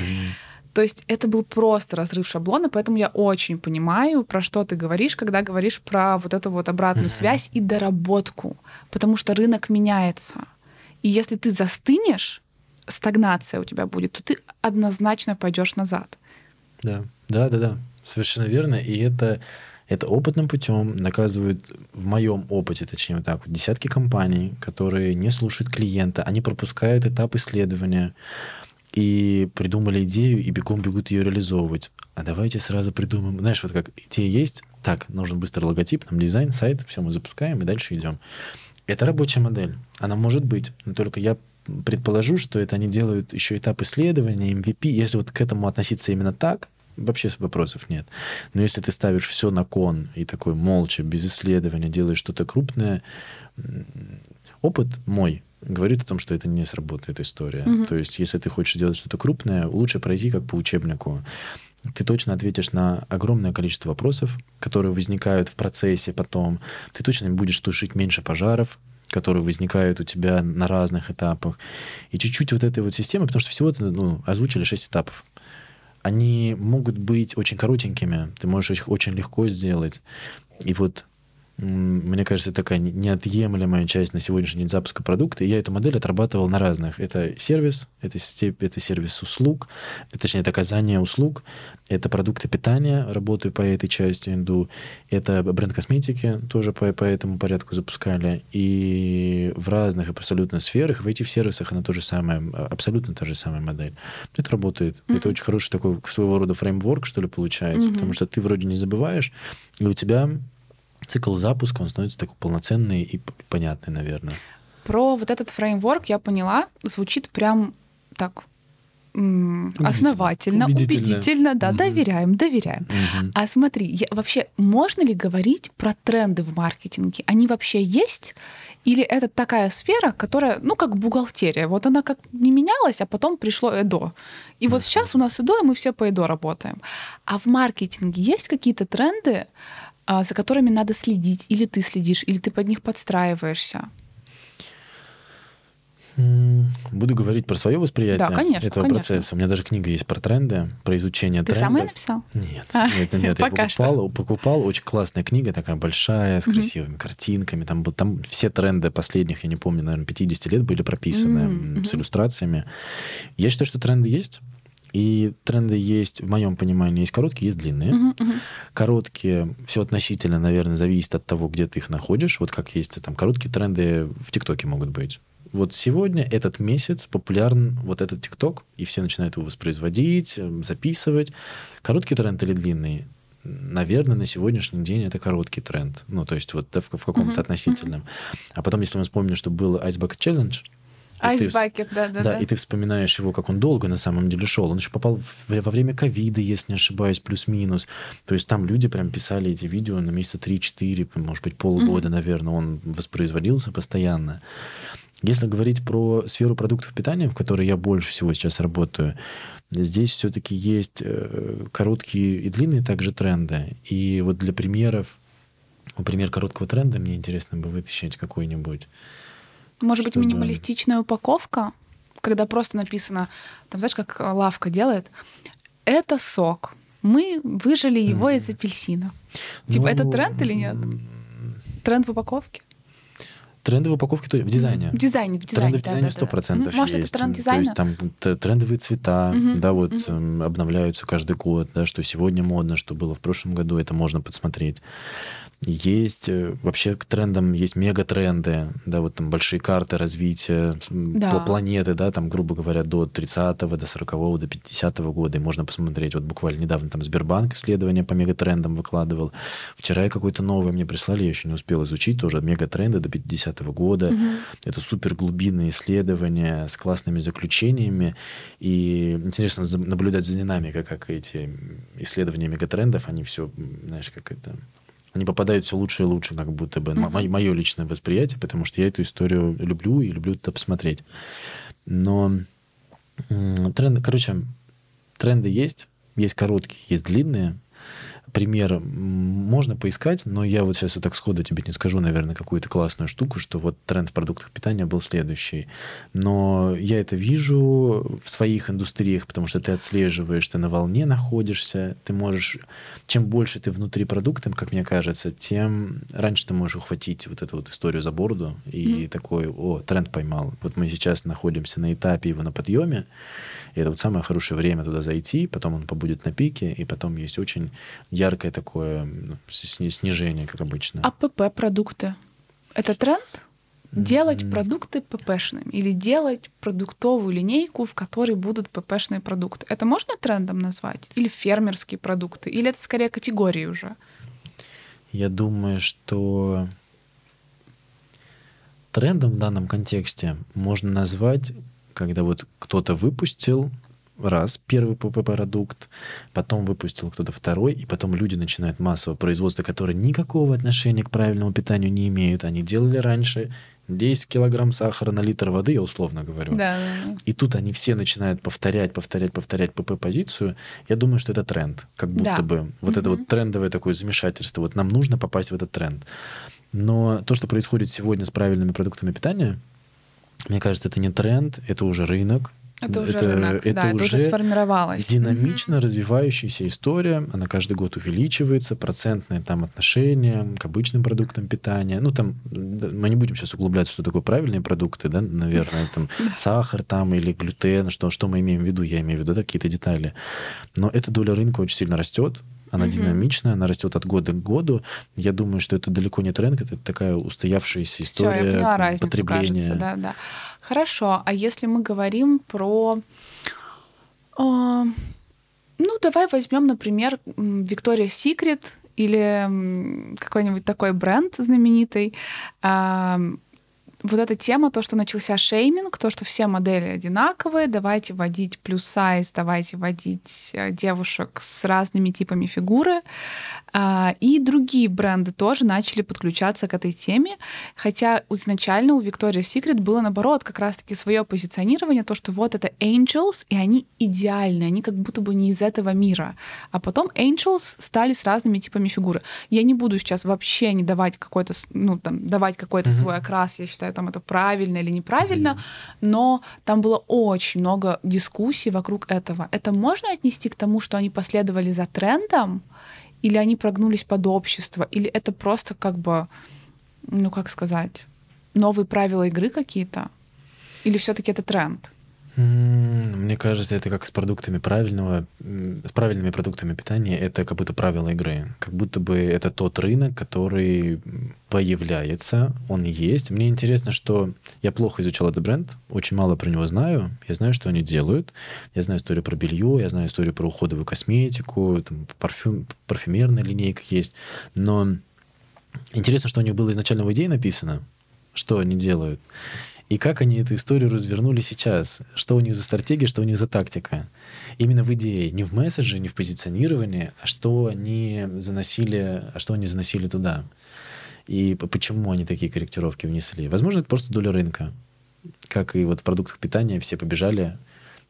То есть это был просто разрыв шаблона, поэтому я очень понимаю, про что ты говоришь, когда говоришь про вот эту вот обратную mm-hmm. связь и доработку, потому что рынок меняется. И если ты застынешь, стагнация у тебя будет, то ты однозначно пойдешь назад. Да, да, да, да, совершенно верно. И это, это опытным путем доказывают, в моем опыте, точнее вот так, десятки компаний, которые не слушают клиента, они пропускают этап исследования и придумали идею, и бегом бегут ее реализовывать. А давайте сразу придумаем, знаешь, вот как идея есть, так, нужен быстро логотип, нам дизайн, сайт, все, мы запускаем и дальше идем. Это рабочая модель, она может быть, но только я предположу, что это они делают еще этап исследования, эм ви пи. Если вот к этому относиться именно так, вообще вопросов нет. Но если ты ставишь все на кон и такой молча, без исследования, делаешь что-то крупное, опыт мой говорит о том, что это не сработает история. Угу. То есть если ты хочешь делать что-то крупное, лучше пройти как по учебнику. Ты точно ответишь на огромное количество вопросов, которые возникают в процессе потом. Ты точно будешь тушить меньше пожаров, которые возникают у тебя на разных этапах. И чуть-чуть вот этой вот системы, потому что всего-то, ну, озвучили шесть этапов. Они могут быть очень коротенькими, ты можешь их очень легко сделать. И вот, мне кажется, это такая неотъемлемая часть на сегодняшний день запуска продукта. И я эту модель отрабатывал на разных. Это сервис, это, это сервис услуг, точнее, это оказание услуг, это продукты питания, работаю по этой части, иду. Это бренд косметики, тоже по, по этому порядку запускали. И в разных абсолютно сферах, в этих сервисах она тоже самая, абсолютно та же самая модель. Это работает. Mm-hmm. Это очень хороший такой своего рода фреймворк, что ли, получается, mm-hmm. потому что ты вроде не забываешь, и у тебя... Цикл запуска, он становится такой полноценный и понятный, наверное. Про вот этот фреймворк, я поняла, звучит прям так м- основательно, убедительно, убедительно да, угу. доверяем, доверяем. Угу. А смотри, я, вообще можно ли говорить про тренды в маркетинге? Они вообще есть? Или это такая сфера, которая, ну, как бухгалтерия, вот она как не менялась, а потом пришло ЭДО. И вот сейчас у нас ЭДО, и мы все по ЭДО работаем. А в маркетинге есть какие-то тренды, за которыми надо следить, или ты следишь, или ты под них подстраиваешься? Буду говорить про свое восприятие да, конечно, этого конечно. процесса. У меня даже книга есть про тренды, про изучение ты трендов. Ты сам ее написал? Нет, а, нет, нет, я покупал, покупал. Очень классная книга, такая большая, с красивыми mm-hmm. картинками. Там, там все тренды последних, я не помню, наверное, пятьдесят лет были прописаны mm-hmm. с иллюстрациями. Я считаю, что тренды есть. И тренды есть, в моем понимании, есть короткие, есть длинные. Uh-huh, uh-huh. Короткие, все относительно, наверное, зависит от того, где ты их находишь. Вот как есть там короткие тренды в ТикТоке могут быть. Вот сегодня, этот месяц, популярен вот этот ТикТок, и все начинают его воспроизводить, записывать. Короткий тренд или длинный? Наверное, на сегодняшний день это короткий тренд. Ну, то есть вот в, в каком-то uh-huh, относительном. Uh-huh. А потом, если мы вспомним, что был Ice Bucket Challenge, Айсбакет, да, да, да. Да, и ты вспоминаешь его, как он долго на самом деле шел. Он еще попал в, во время ковида, если не ошибаюсь, плюс-минус. То есть там люди прям писали эти видео на месяца три-четыре, может быть, полгода, mm-hmm. наверное, он воспроизводился постоянно. Если говорить про сферу продуктов питания, в которой я больше всего сейчас работаю, здесь все-таки есть короткие и длинные также тренды. И вот для примеров, пример короткого тренда мне интересно бы вытащить какой-нибудь. Может быть, минималистичная упаковка, когда просто написано, там, знаешь, как лавка делает, это сок, мы выжали его mm. из апельсина. Типа, ну, это тренд или нет? Тренд в упаковке? Тренды в упаковке, то есть в дизайне. В дизайне, в дизайне. Тренды в дизайне сто процентов да, да, да. есть. Может, это тренд дизайна? То есть там трендовые цвета, uh-huh, да, вот uh-huh. обновляются каждый год, да, что сегодня модно, что было в прошлом году, это можно подсмотреть. Есть вообще к трендам, есть мегатренды, да, вот там большие карты развития, да, планеты, да, там, грубо говоря, до тридцатого, до сорокового, до пятидесятого года. И можно посмотреть, вот буквально недавно там Сбербанк исследование по мегатрендам выкладывал. Вчера я какой-то новый мне прислали, я еще не успел изучить, тоже мегатренды до пятидесятого года. Угу. Это суперглубинные исследования с классными заключениями. И интересно наблюдать за динамикой, как эти исследования мегатрендов, они все, знаешь, как это... Они попадают все лучше и лучше, как будто бы. Mm-hmm. Мое личное восприятие, потому что я эту историю люблю и люблю это посмотреть. Но тренды, короче, тренды есть. Есть короткие, есть длинные. Пример можно поискать, но я вот сейчас вот так сходу тебе не скажу, наверное, какую-то классную штуку, что вот тренд в продуктах питания был следующий. Но я это вижу в своих индустриях, потому что ты отслеживаешь, ты на волне находишься, ты можешь... Чем больше ты внутри продукта, как мне кажется, тем раньше ты можешь ухватить вот эту вот историю за бороду и mm-hmm. такой, о, тренд поймал. Вот мы сейчас находимся на этапе его на подъеме, и это вот самое хорошее время туда зайти, потом он побудет на пике, и потом есть очень... яркое такое снижение, как обычно. А ПП-продукты? Это тренд? Делать mm-hmm. продукты ППшными или делать продуктовую линейку, в которой будут ППшные продукты. Это можно трендом назвать? Или фермерские продукты? Или это скорее категории уже? Я думаю, что трендом в данном контексте можно назвать, когда вот кто-то выпустил раз первый ПП-продукт, потом выпустил кто-то второй, и потом люди начинают массово производство, которое никакого отношения к правильному питанию не имеют. Они делали раньше десять килограмм сахара на литр воды, я условно говорю. Да. И тут они все начинают повторять, повторять, повторять ПП-позицию. Я думаю, что это тренд. Как будто да. бы. Вот mm-hmm. это вот трендовое такое замешательство. Вот нам нужно попасть в этот тренд. Но то, что происходит сегодня с правильными продуктами питания, мне кажется, это не тренд, это уже рынок. Это уже, это, рынок, это, да, уже это уже сформировалось. Динамично mm-hmm. развивающаяся история, она каждый год увеличивается, процентные там отношения к обычным продуктам питания. Ну, там, мы не будем сейчас углубляться, что такое правильные продукты, да, наверное, там сахар там или глютен, что, что мы имеем в виду, я имею в виду, да, какие-то детали. Но эта доля рынка очень сильно растет, она mm-hmm. динамичная, она растет от года к году. Я думаю, что это далеко не тренд, это такая устоявшаяся история. Всё, я поняла разницу, потребления. Кажется, да, да. Хорошо, а если мы говорим про... Э, ну, давай возьмем, например, Victoria's Secret или какой-нибудь такой бренд знаменитый. Э, вот эта тема, то, что начался шейминг, то, что все модели одинаковые, давайте водить плюс-сайз, давайте водить девушек с разными типами фигуры. Э, и другие бренды тоже начали подключаться к этой теме, хотя изначально у Victoria's Secret было, наоборот, как раз-таки свое позиционирование, то, что вот это Angels, и они идеальны, они как будто бы не из этого мира. А потом Angels стали с разными типами фигуры. Я не буду сейчас вообще не давать какой-то, ну, там, давать какой-то mm-hmm. свой окрас, я считаю, там, это правильно или неправильно, mm-hmm. но там было очень много дискуссий вокруг этого. Это можно отнести к тому, что они последовали за трендом, или они прогнулись под общество, или это просто как бы, ну как сказать, новые правила игры какие-то? Или все-таки это тренд? Мне кажется, это как с продуктами правильного, с правильными продуктами питания, это как будто правила игры. Как будто бы это тот рынок, который появляется, он есть. Мне интересно, что я плохо изучал этот бренд, очень мало про него знаю. Я знаю, что они делают. Я знаю историю про белье, я знаю историю про уходовую косметику, там, парфюм, парфюмерная линейка есть. Но интересно, что у них было изначально в идее написано, что они делают. И как они эту историю развернули сейчас? Что у них за стратегия, что у них за тактика? Именно в идее, не в месседже, не в позиционировании, а что они заносили, а что они заносили туда. И почему они такие корректировки внесли? Возможно, это просто доля рынка. Как и вот в продуктах питания все побежали,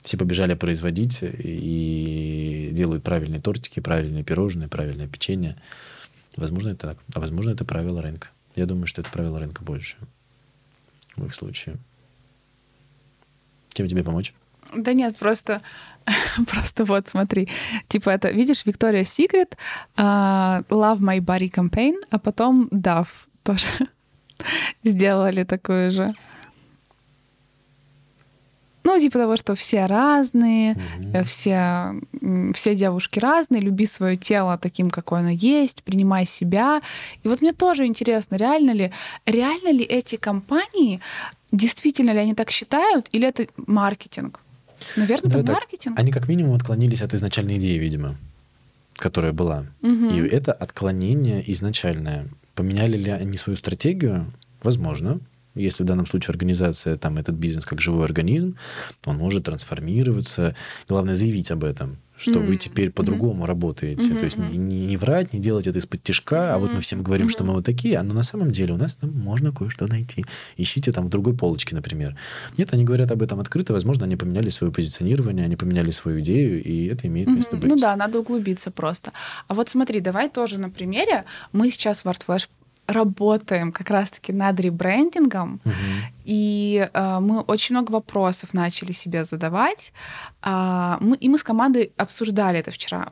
все побежали производить и делают правильные тортики, правильные пирожные, правильное печенье. Возможно, это так. А возможно, это правило рынка. Я думаю, что это правило рынка больше. В их случае. Чем тебе помочь? Да нет, просто... Просто вот, смотри. Типа это, видишь, Victoria's Secret, uh, Love My Body Campaign, а потом Dove тоже сделали такую же. Ну, типа того, что все разные, mm-hmm. все, все девушки разные, люби свое тело таким, какое оно есть, принимай себя. И вот мне тоже интересно, реально ли, реально ли эти компании, действительно ли они так считают, или это маркетинг? Наверное, да, это маркетинг. Они как минимум отклонились от изначальной идеи, видимо, которая была. Mm-hmm. И это отклонение изначальное. Поменяли ли они свою стратегию? Возможно. Если в данном случае организация, там, этот бизнес как живой организм, он может трансформироваться. Главное, заявить об этом, что mm-hmm. вы теперь по-другому mm-hmm. работаете. Mm-hmm. То есть не, не врать, не делать это из-под тишка, а mm-hmm. вот мы всем говорим, mm-hmm. что мы вот такие, а но на самом деле у нас там можно кое-что найти. Ищите там в другой полочке, например. Нет, они говорят об этом открыто, возможно, они поменяли свое позиционирование, они поменяли свою идею, и это имеет mm-hmm. место быть. Ну да, надо углубиться просто. А вот смотри, давай тоже на примере. Мы сейчас в ArtFlash работаем как раз-таки над ребрендингом, угу. и э, мы очень много вопросов начали себе задавать, а, мы, и мы с командой обсуждали это вчера.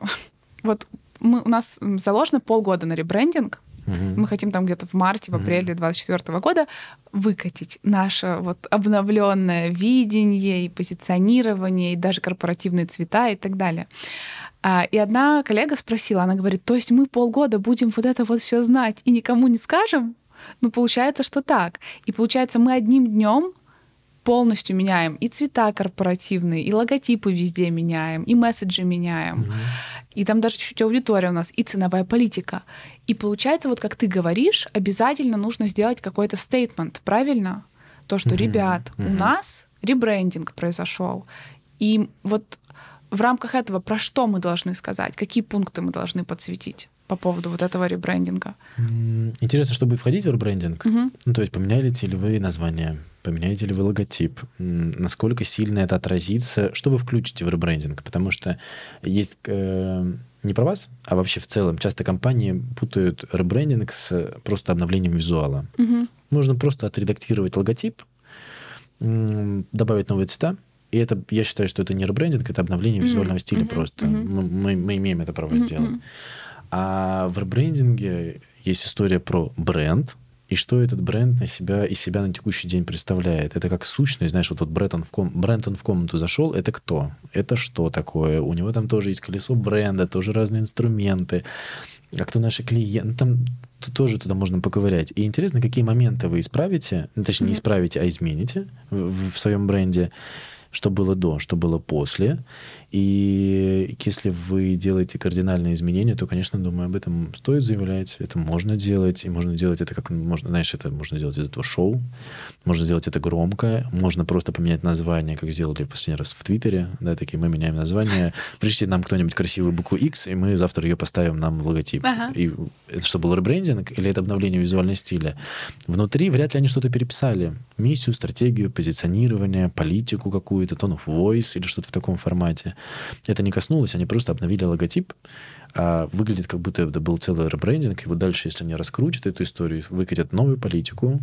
Вот мы, у нас заложено полгода на ребрендинг, угу. мы хотим там где-то в марте, в апреле двадцать четвёртого года выкатить наше вот обновленное видение и позиционирование, и даже корпоративные цвета и так далее. И одна коллега спросила, она говорит, то есть мы полгода будем вот это вот все знать и никому не скажем? Ну, получается, что так. И получается, мы одним днем полностью меняем и цвета корпоративные, и логотипы везде меняем, и месседжи меняем, mm-hmm. и там даже чуть-чуть аудитория у нас, и ценовая политика. И получается, вот как ты говоришь, обязательно нужно сделать какой-то стейтмент, правильно? То, что, mm-hmm. ребят, mm-hmm. у нас ребрендинг произошел, и вот... В рамках этого про что мы должны сказать? Какие пункты мы должны подсветить по поводу вот этого ребрендинга? Интересно, что будет входить в ребрендинг? Угу. Ну, то есть поменяете ли вы название, поменяете ли вы логотип, насколько сильно это отразится, что вы включите в ребрендинг? Потому что есть... Э- Не про вас, а вообще в целом. Часто компании путают ребрендинг с просто обновлением визуала. Угу. Можно просто отредактировать логотип, добавить новые цвета. И это, я считаю, что это не ребрендинг, это обновление mm-hmm. визуального стиля mm-hmm. просто. Mm-hmm. Мы, мы имеем это право mm-hmm. сделать. А в ребрендинге есть история про бренд, и что этот бренд на себя, из себя на текущий день представляет. Это как сущность, знаешь, вот тот бренд, он в, ком... бренд, он в комнату зашел, это кто? Это что такое? У него там тоже есть колесо бренда, тоже разные инструменты. А кто наши клиенты? Там тоже туда можно поковырять. И интересно, какие моменты вы исправите, ну, точнее, mm-hmm. не исправите, а измените в, в своем бренде, что было до, что было после. И если вы делаете кардинальные изменения, то, конечно, думаю, об этом стоит заявлять. Это можно делать. И можно делать это как... можно, знаешь, это можно делать из этого шоу. Можно сделать это громко. Можно просто поменять название, как сделали последний раз в Твиттере. Да, такие, мы меняем название. Пришлите нам кто-нибудь красивую букву X, и мы завтра ее поставим нам в логотип. Ага. И это что, был ребрендинг или это обновление визуального стиля? Внутри вряд ли они что-то переписали. Миссию, стратегию, позиционирование, политику какую-то, tone of voice или что-то в таком формате. Это не коснулось, они просто обновили логотип, а выглядит, как будто это был целый ребрендинг, и вот дальше, если они раскрутят эту историю, выкатят новую политику,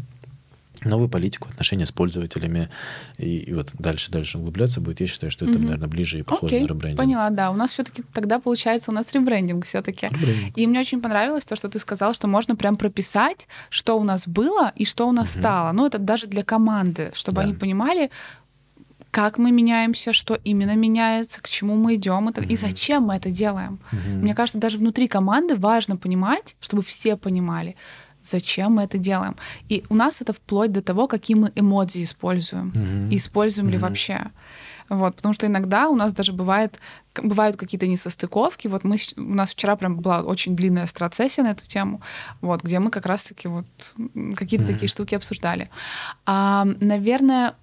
новую политику, отношения с пользователями, и, и вот дальше-дальше углубляться будет, я считаю, что это, mm-hmm. наверное, ближе и похоже okay. на ребрендинг. Поняла, да, у нас все-таки тогда получается, у нас ребрендинг все-таки. Ребрендинг. И мне очень понравилось то, что ты сказал, что можно прям прописать, что у нас было и что у нас mm-hmm. стало. Ну, это даже для команды, чтобы да. они понимали, как мы меняемся, что именно меняется, к чему мы идем, mm-hmm. и зачем мы это делаем. Mm-hmm. Мне кажется, даже внутри команды важно понимать, чтобы все понимали, зачем мы это делаем. И у нас это вплоть до того, какие мы эмодзи используем, mm-hmm. и используем mm-hmm. ли вообще. Вот, потому что иногда у нас даже бывает, бывают какие-то несостыковки. Вот мы, у нас вчера прям была очень длинная страцессия на эту тему, вот, где мы как раз-таки вот какие-то mm-hmm. такие штуки обсуждали. А, наверное...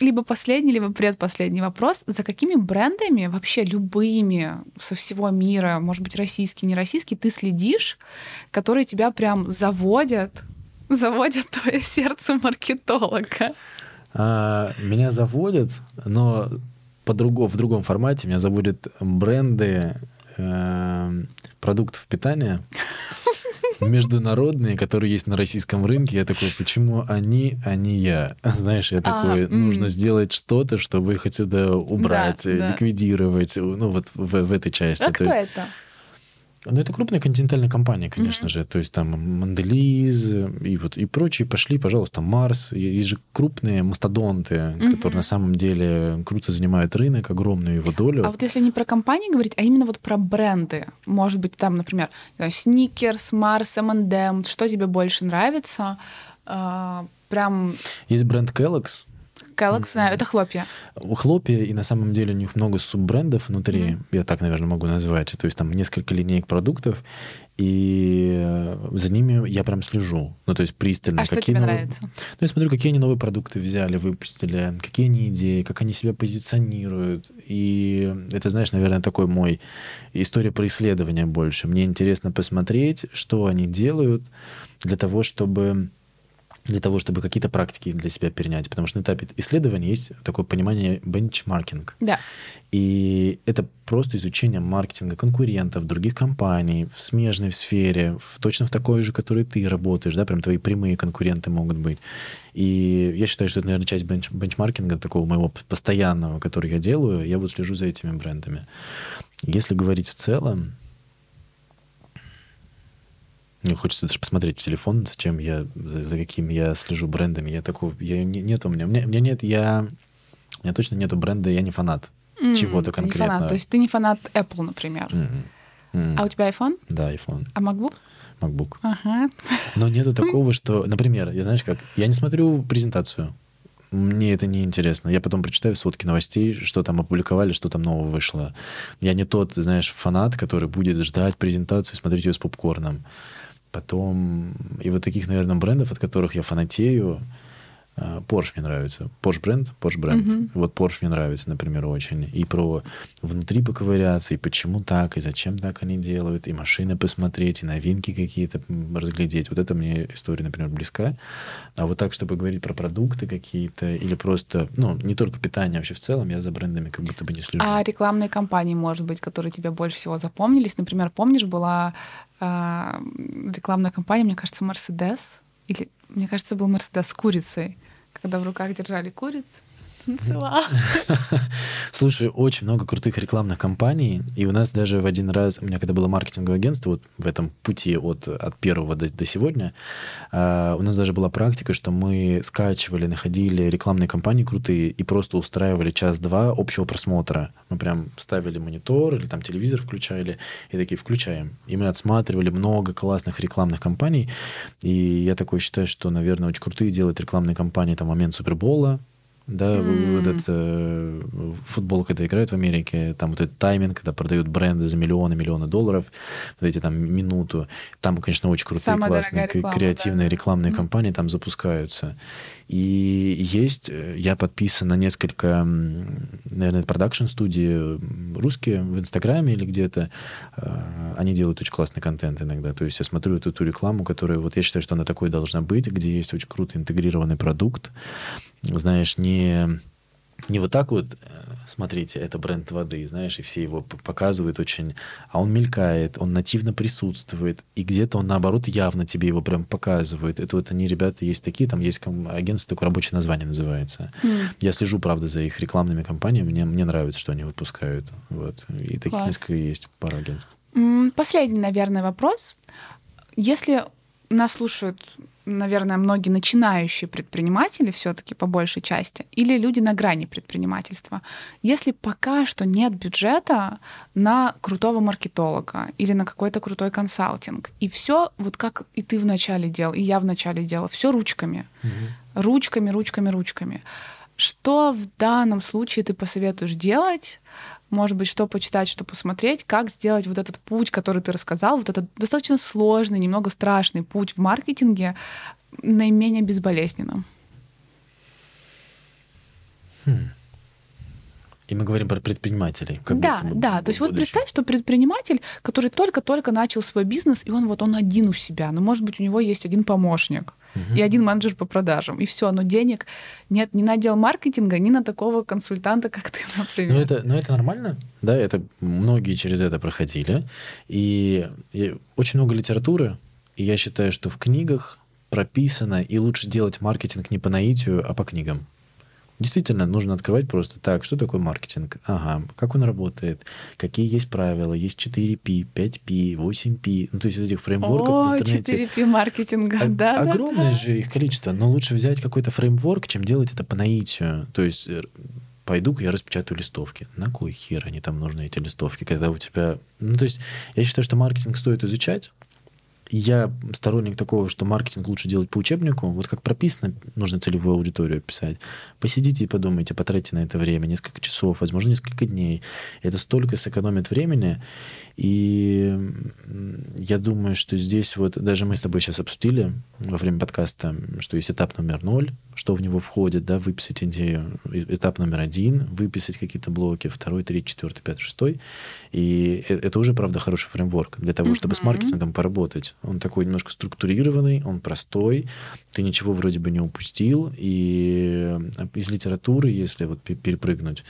Либо последний, либо предпоследний вопрос. За какими брендами, вообще любыми со всего мира, может быть, российские, не российские, ты следишь, которые тебя прям заводят, заводят твое сердце маркетолога? А, меня заводят, но по-другому, в другом формате. Меня заводят бренды э, продуктов питания международные, которые есть на российском рынке. Я такой, почему они, а не я? Знаешь, я такой, а, нужно м- сделать что-то, чтобы их отсюда убрать, да, ликвидировать. Да. Ну, вот в, в этой части. А кто это? Ну, это крупная континентальная компания, конечно mm-hmm. же. То есть там Монделиз и, вот, и прочие пошли, пожалуйста, Марс. Есть же крупные мастодонты, mm-hmm. которые на самом деле круто занимают рынок, огромную его долю. А вот если не про компании говорить, а именно вот про бренды. Может быть, там, например, Сникерс, Марс, эм энд эм. Что тебе больше нравится? Прям... Есть бренд Келакс. Келакс, знаю, это хлопья. Хлопья, и на самом деле у них много суббрендов внутри, mm-hmm. я так, наверное, могу назвать. То есть там несколько линеек продуктов, и за ними я прям слежу. Ну, то есть пристально. А какие что тебе новые... нравится? Ну, я смотрю, какие они новые продукты взяли, выпустили, какие они идеи, как они себя позиционируют. И это, знаешь, наверное, такой мой... История про исследование больше. Мне интересно посмотреть, что они делают для того, чтобы... для того, чтобы какие-то практики для себя перенять. Потому что на этапе исследования есть такое понимание бенчмаркинг. Да. И это просто изучение маркетинга конкурентов, других компаний, в смежной сфере, в, точно в такой же, в которой ты работаешь, да, прям твои прямые конкуренты могут быть. И я считаю, что это, наверное, часть бенч- бенчмаркинга такого моего постоянного, который я делаю, я вот слежу за этими брендами. Если говорить в целом, мне хочется даже посмотреть в телефон, зачем я, за, за каким я слежу брендами. Я такого, я, не, нет у меня, у меня, у меня нет, я, у меня точно нету бренда, я не фанат mm, чего-то конкретно. Не фанат, то есть ты не фанат Apple, например. Mm, mm. А у тебя iPhone? Да, iPhone. А MacBook? MacBook. Ага. Но нету такого, что, например, я, знаешь как, я не смотрю презентацию. Мне это не интересно. Я потом прочитаю сводки новостей, что там опубликовали, что там нового вышло. Я не тот, знаешь, фанат, который будет ждать презентацию, смотреть ее с попкорном. Потом, и вот таких, наверное, брендов, от которых я фанатею, Порш мне нравится. Порш бренд, Порш бренд. Вот Порш мне нравится, например, очень. И про внутри поковыряться, и почему так, и зачем так они делают, и машины посмотреть, и новинки какие-то разглядеть. Вот это мне история, например, близка. А вот так, чтобы говорить про продукты какие-то, или просто, ну, не только питание, вообще в целом, я за брендами как будто бы не слежу. А рекламные кампании, может быть, которые тебе больше всего запомнились? Например, помнишь, была э, рекламная кампания, мне кажется, Мерседес, или, мне кажется, был Мерседес с курицей, когда в руках держали куриц, танцевал. Слушай, очень много крутых рекламных кампаний, и у нас даже в один раз, у меня когда было маркетинговое агентство, вот в этом пути от, от первого до, до сегодня, э, у нас даже была практика, что мы скачивали, находили рекламные кампании крутые и просто устраивали час-два общего просмотра. Мы прям ставили монитор или там телевизор включали, и такие, включаем. И мы отсматривали много классных рекламных кампаний, и я такой считаю, что, наверное, очень крутые делают рекламные кампании там в момент Супербола, да, mm. вот этот э, футбол, когда играют в Америке, там вот этот тайминг, когда продают бренды за миллионы, миллионы долларов, вот эти там минуту, там, конечно, очень крутые, самая классные, реклама, креативные да. рекламные mm. кампании там запускаются. И есть, я подписан на несколько, наверное, продакшн-студии русские в Инстаграме или где-то, они делают очень классный контент иногда, то есть я смотрю эту, эту рекламу, которая, вот я считаю, что она такой должна быть, где есть очень круто интегрированный продукт, знаешь, не, не вот так вот, смотрите, это бренд воды, знаешь, и все его показывают очень, а он мелькает, он нативно присутствует, и где-то он, наоборот, явно тебе его прям показывают. Это вот они, ребята, есть такие, там есть агентство, такое рабочее название называется. Mm. Я слежу, правда, за их рекламными кампаниями, мне, мне нравится, что они выпускают. Вот. И таких Класс. Несколько есть, пара агентств. Последний, наверное, вопрос. Если нас слушают... наверное, многие начинающие предприниматели все-таки по большей части, или люди на грани предпринимательства. Если пока что нет бюджета на крутого маркетолога или на какой-то крутой консалтинг, и все, вот как и ты в начале делал, и я в начале делала, все ручками, угу. ручками, ручками, ручками. Что в данном случае ты посоветуешь делать? Может быть, что почитать, что посмотреть, как сделать вот этот путь, который ты рассказал, вот этот достаточно сложный, немного страшный путь в маркетинге наименее безболезненно. Хм. И мы говорим про предпринимателей. Как да, будто, да. То есть вот представь, что предприниматель, который только-только начал свой бизнес, и он вот он один у себя, но, может быть, у него есть один помощник угу. и один менеджер по продажам, и все, но денег нет ни на отдел маркетинга, ни на такого консультанта, как ты, например. Но это, но это нормально, да, это многие через это проходили, и, и очень много литературы, и я считаю, что в книгах прописано, и лучше делать маркетинг не по наитию, а по книгам. Действительно, нужно открывать просто так, что такое маркетинг, ага, как он работает, какие есть правила, есть четыре пи, пять пи, восемь пи, ну, то есть этих фреймворков О, в интернете. четыре пи маркетинга, о- да, огромное да, же да. их количество, но лучше взять какой-то фреймворк, чем делать это по наитию, то есть пойду-ка я распечатаю листовки. На кой хер они там нужны, эти листовки, когда у тебя... Ну, то есть я считаю, что маркетинг стоит изучать. Я сторонник такого, что маркетинг лучше делать по учебнику. Вот как прописано, нужно целевую аудиторию писать. Посидите и подумайте, потратьте на это время, несколько часов, возможно, несколько дней. Это столько сэкономит времени. И я думаю, что здесь вот... Даже мы с тобой сейчас обсудили во время подкаста, что есть этап номер ноль, что в него входит, да, выписать идею. Этап номер один, выписать какие-то блоки, второй, третий, четвертый, пятый, шестой. И это уже, правда, хороший фреймворк для того, чтобы mm-hmm. с маркетингом поработать. Он такой немножко структурированный, он простой, ты ничего вроде бы не упустил. И из литературы, если вот перепрыгнуть,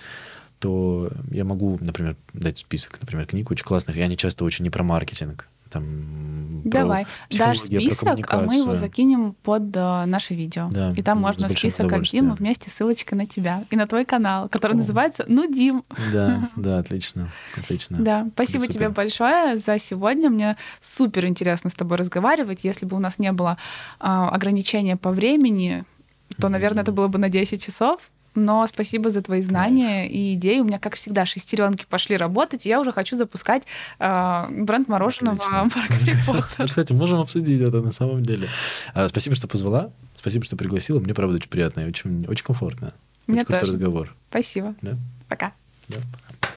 то я могу, например, дать список, например, книг очень классных, и они часто очень не про маркетинг. Там, Давай, дашь список, а мы его закинем под э, наше видео. Да, и там можно список от Димы вместе с ссылочкой на тебя и на твой канал, который О. называется «Ну, Дим». Да, да, отлично, отлично. Да, спасибо Это тебе супер. большое за сегодня. Мне супер интересно с тобой разговаривать. Если бы у нас не было э, ограничения по времени, то, mm-hmm. наверное, это было бы на десять часов. Но спасибо за твои знания Конечно. и идеи. У меня, как всегда, шестеренки пошли работать, и я уже хочу запускать э, бренд мороженого Отлично. по Гарри Поттеру. Кстати, можем обсудить это на самом деле. Спасибо, что позвала. Спасибо, что пригласила. Мне, правда, очень приятно и очень, очень комфортно. Мне очень тоже. Крутой разговор. Спасибо. Да? Пока. Да, пока.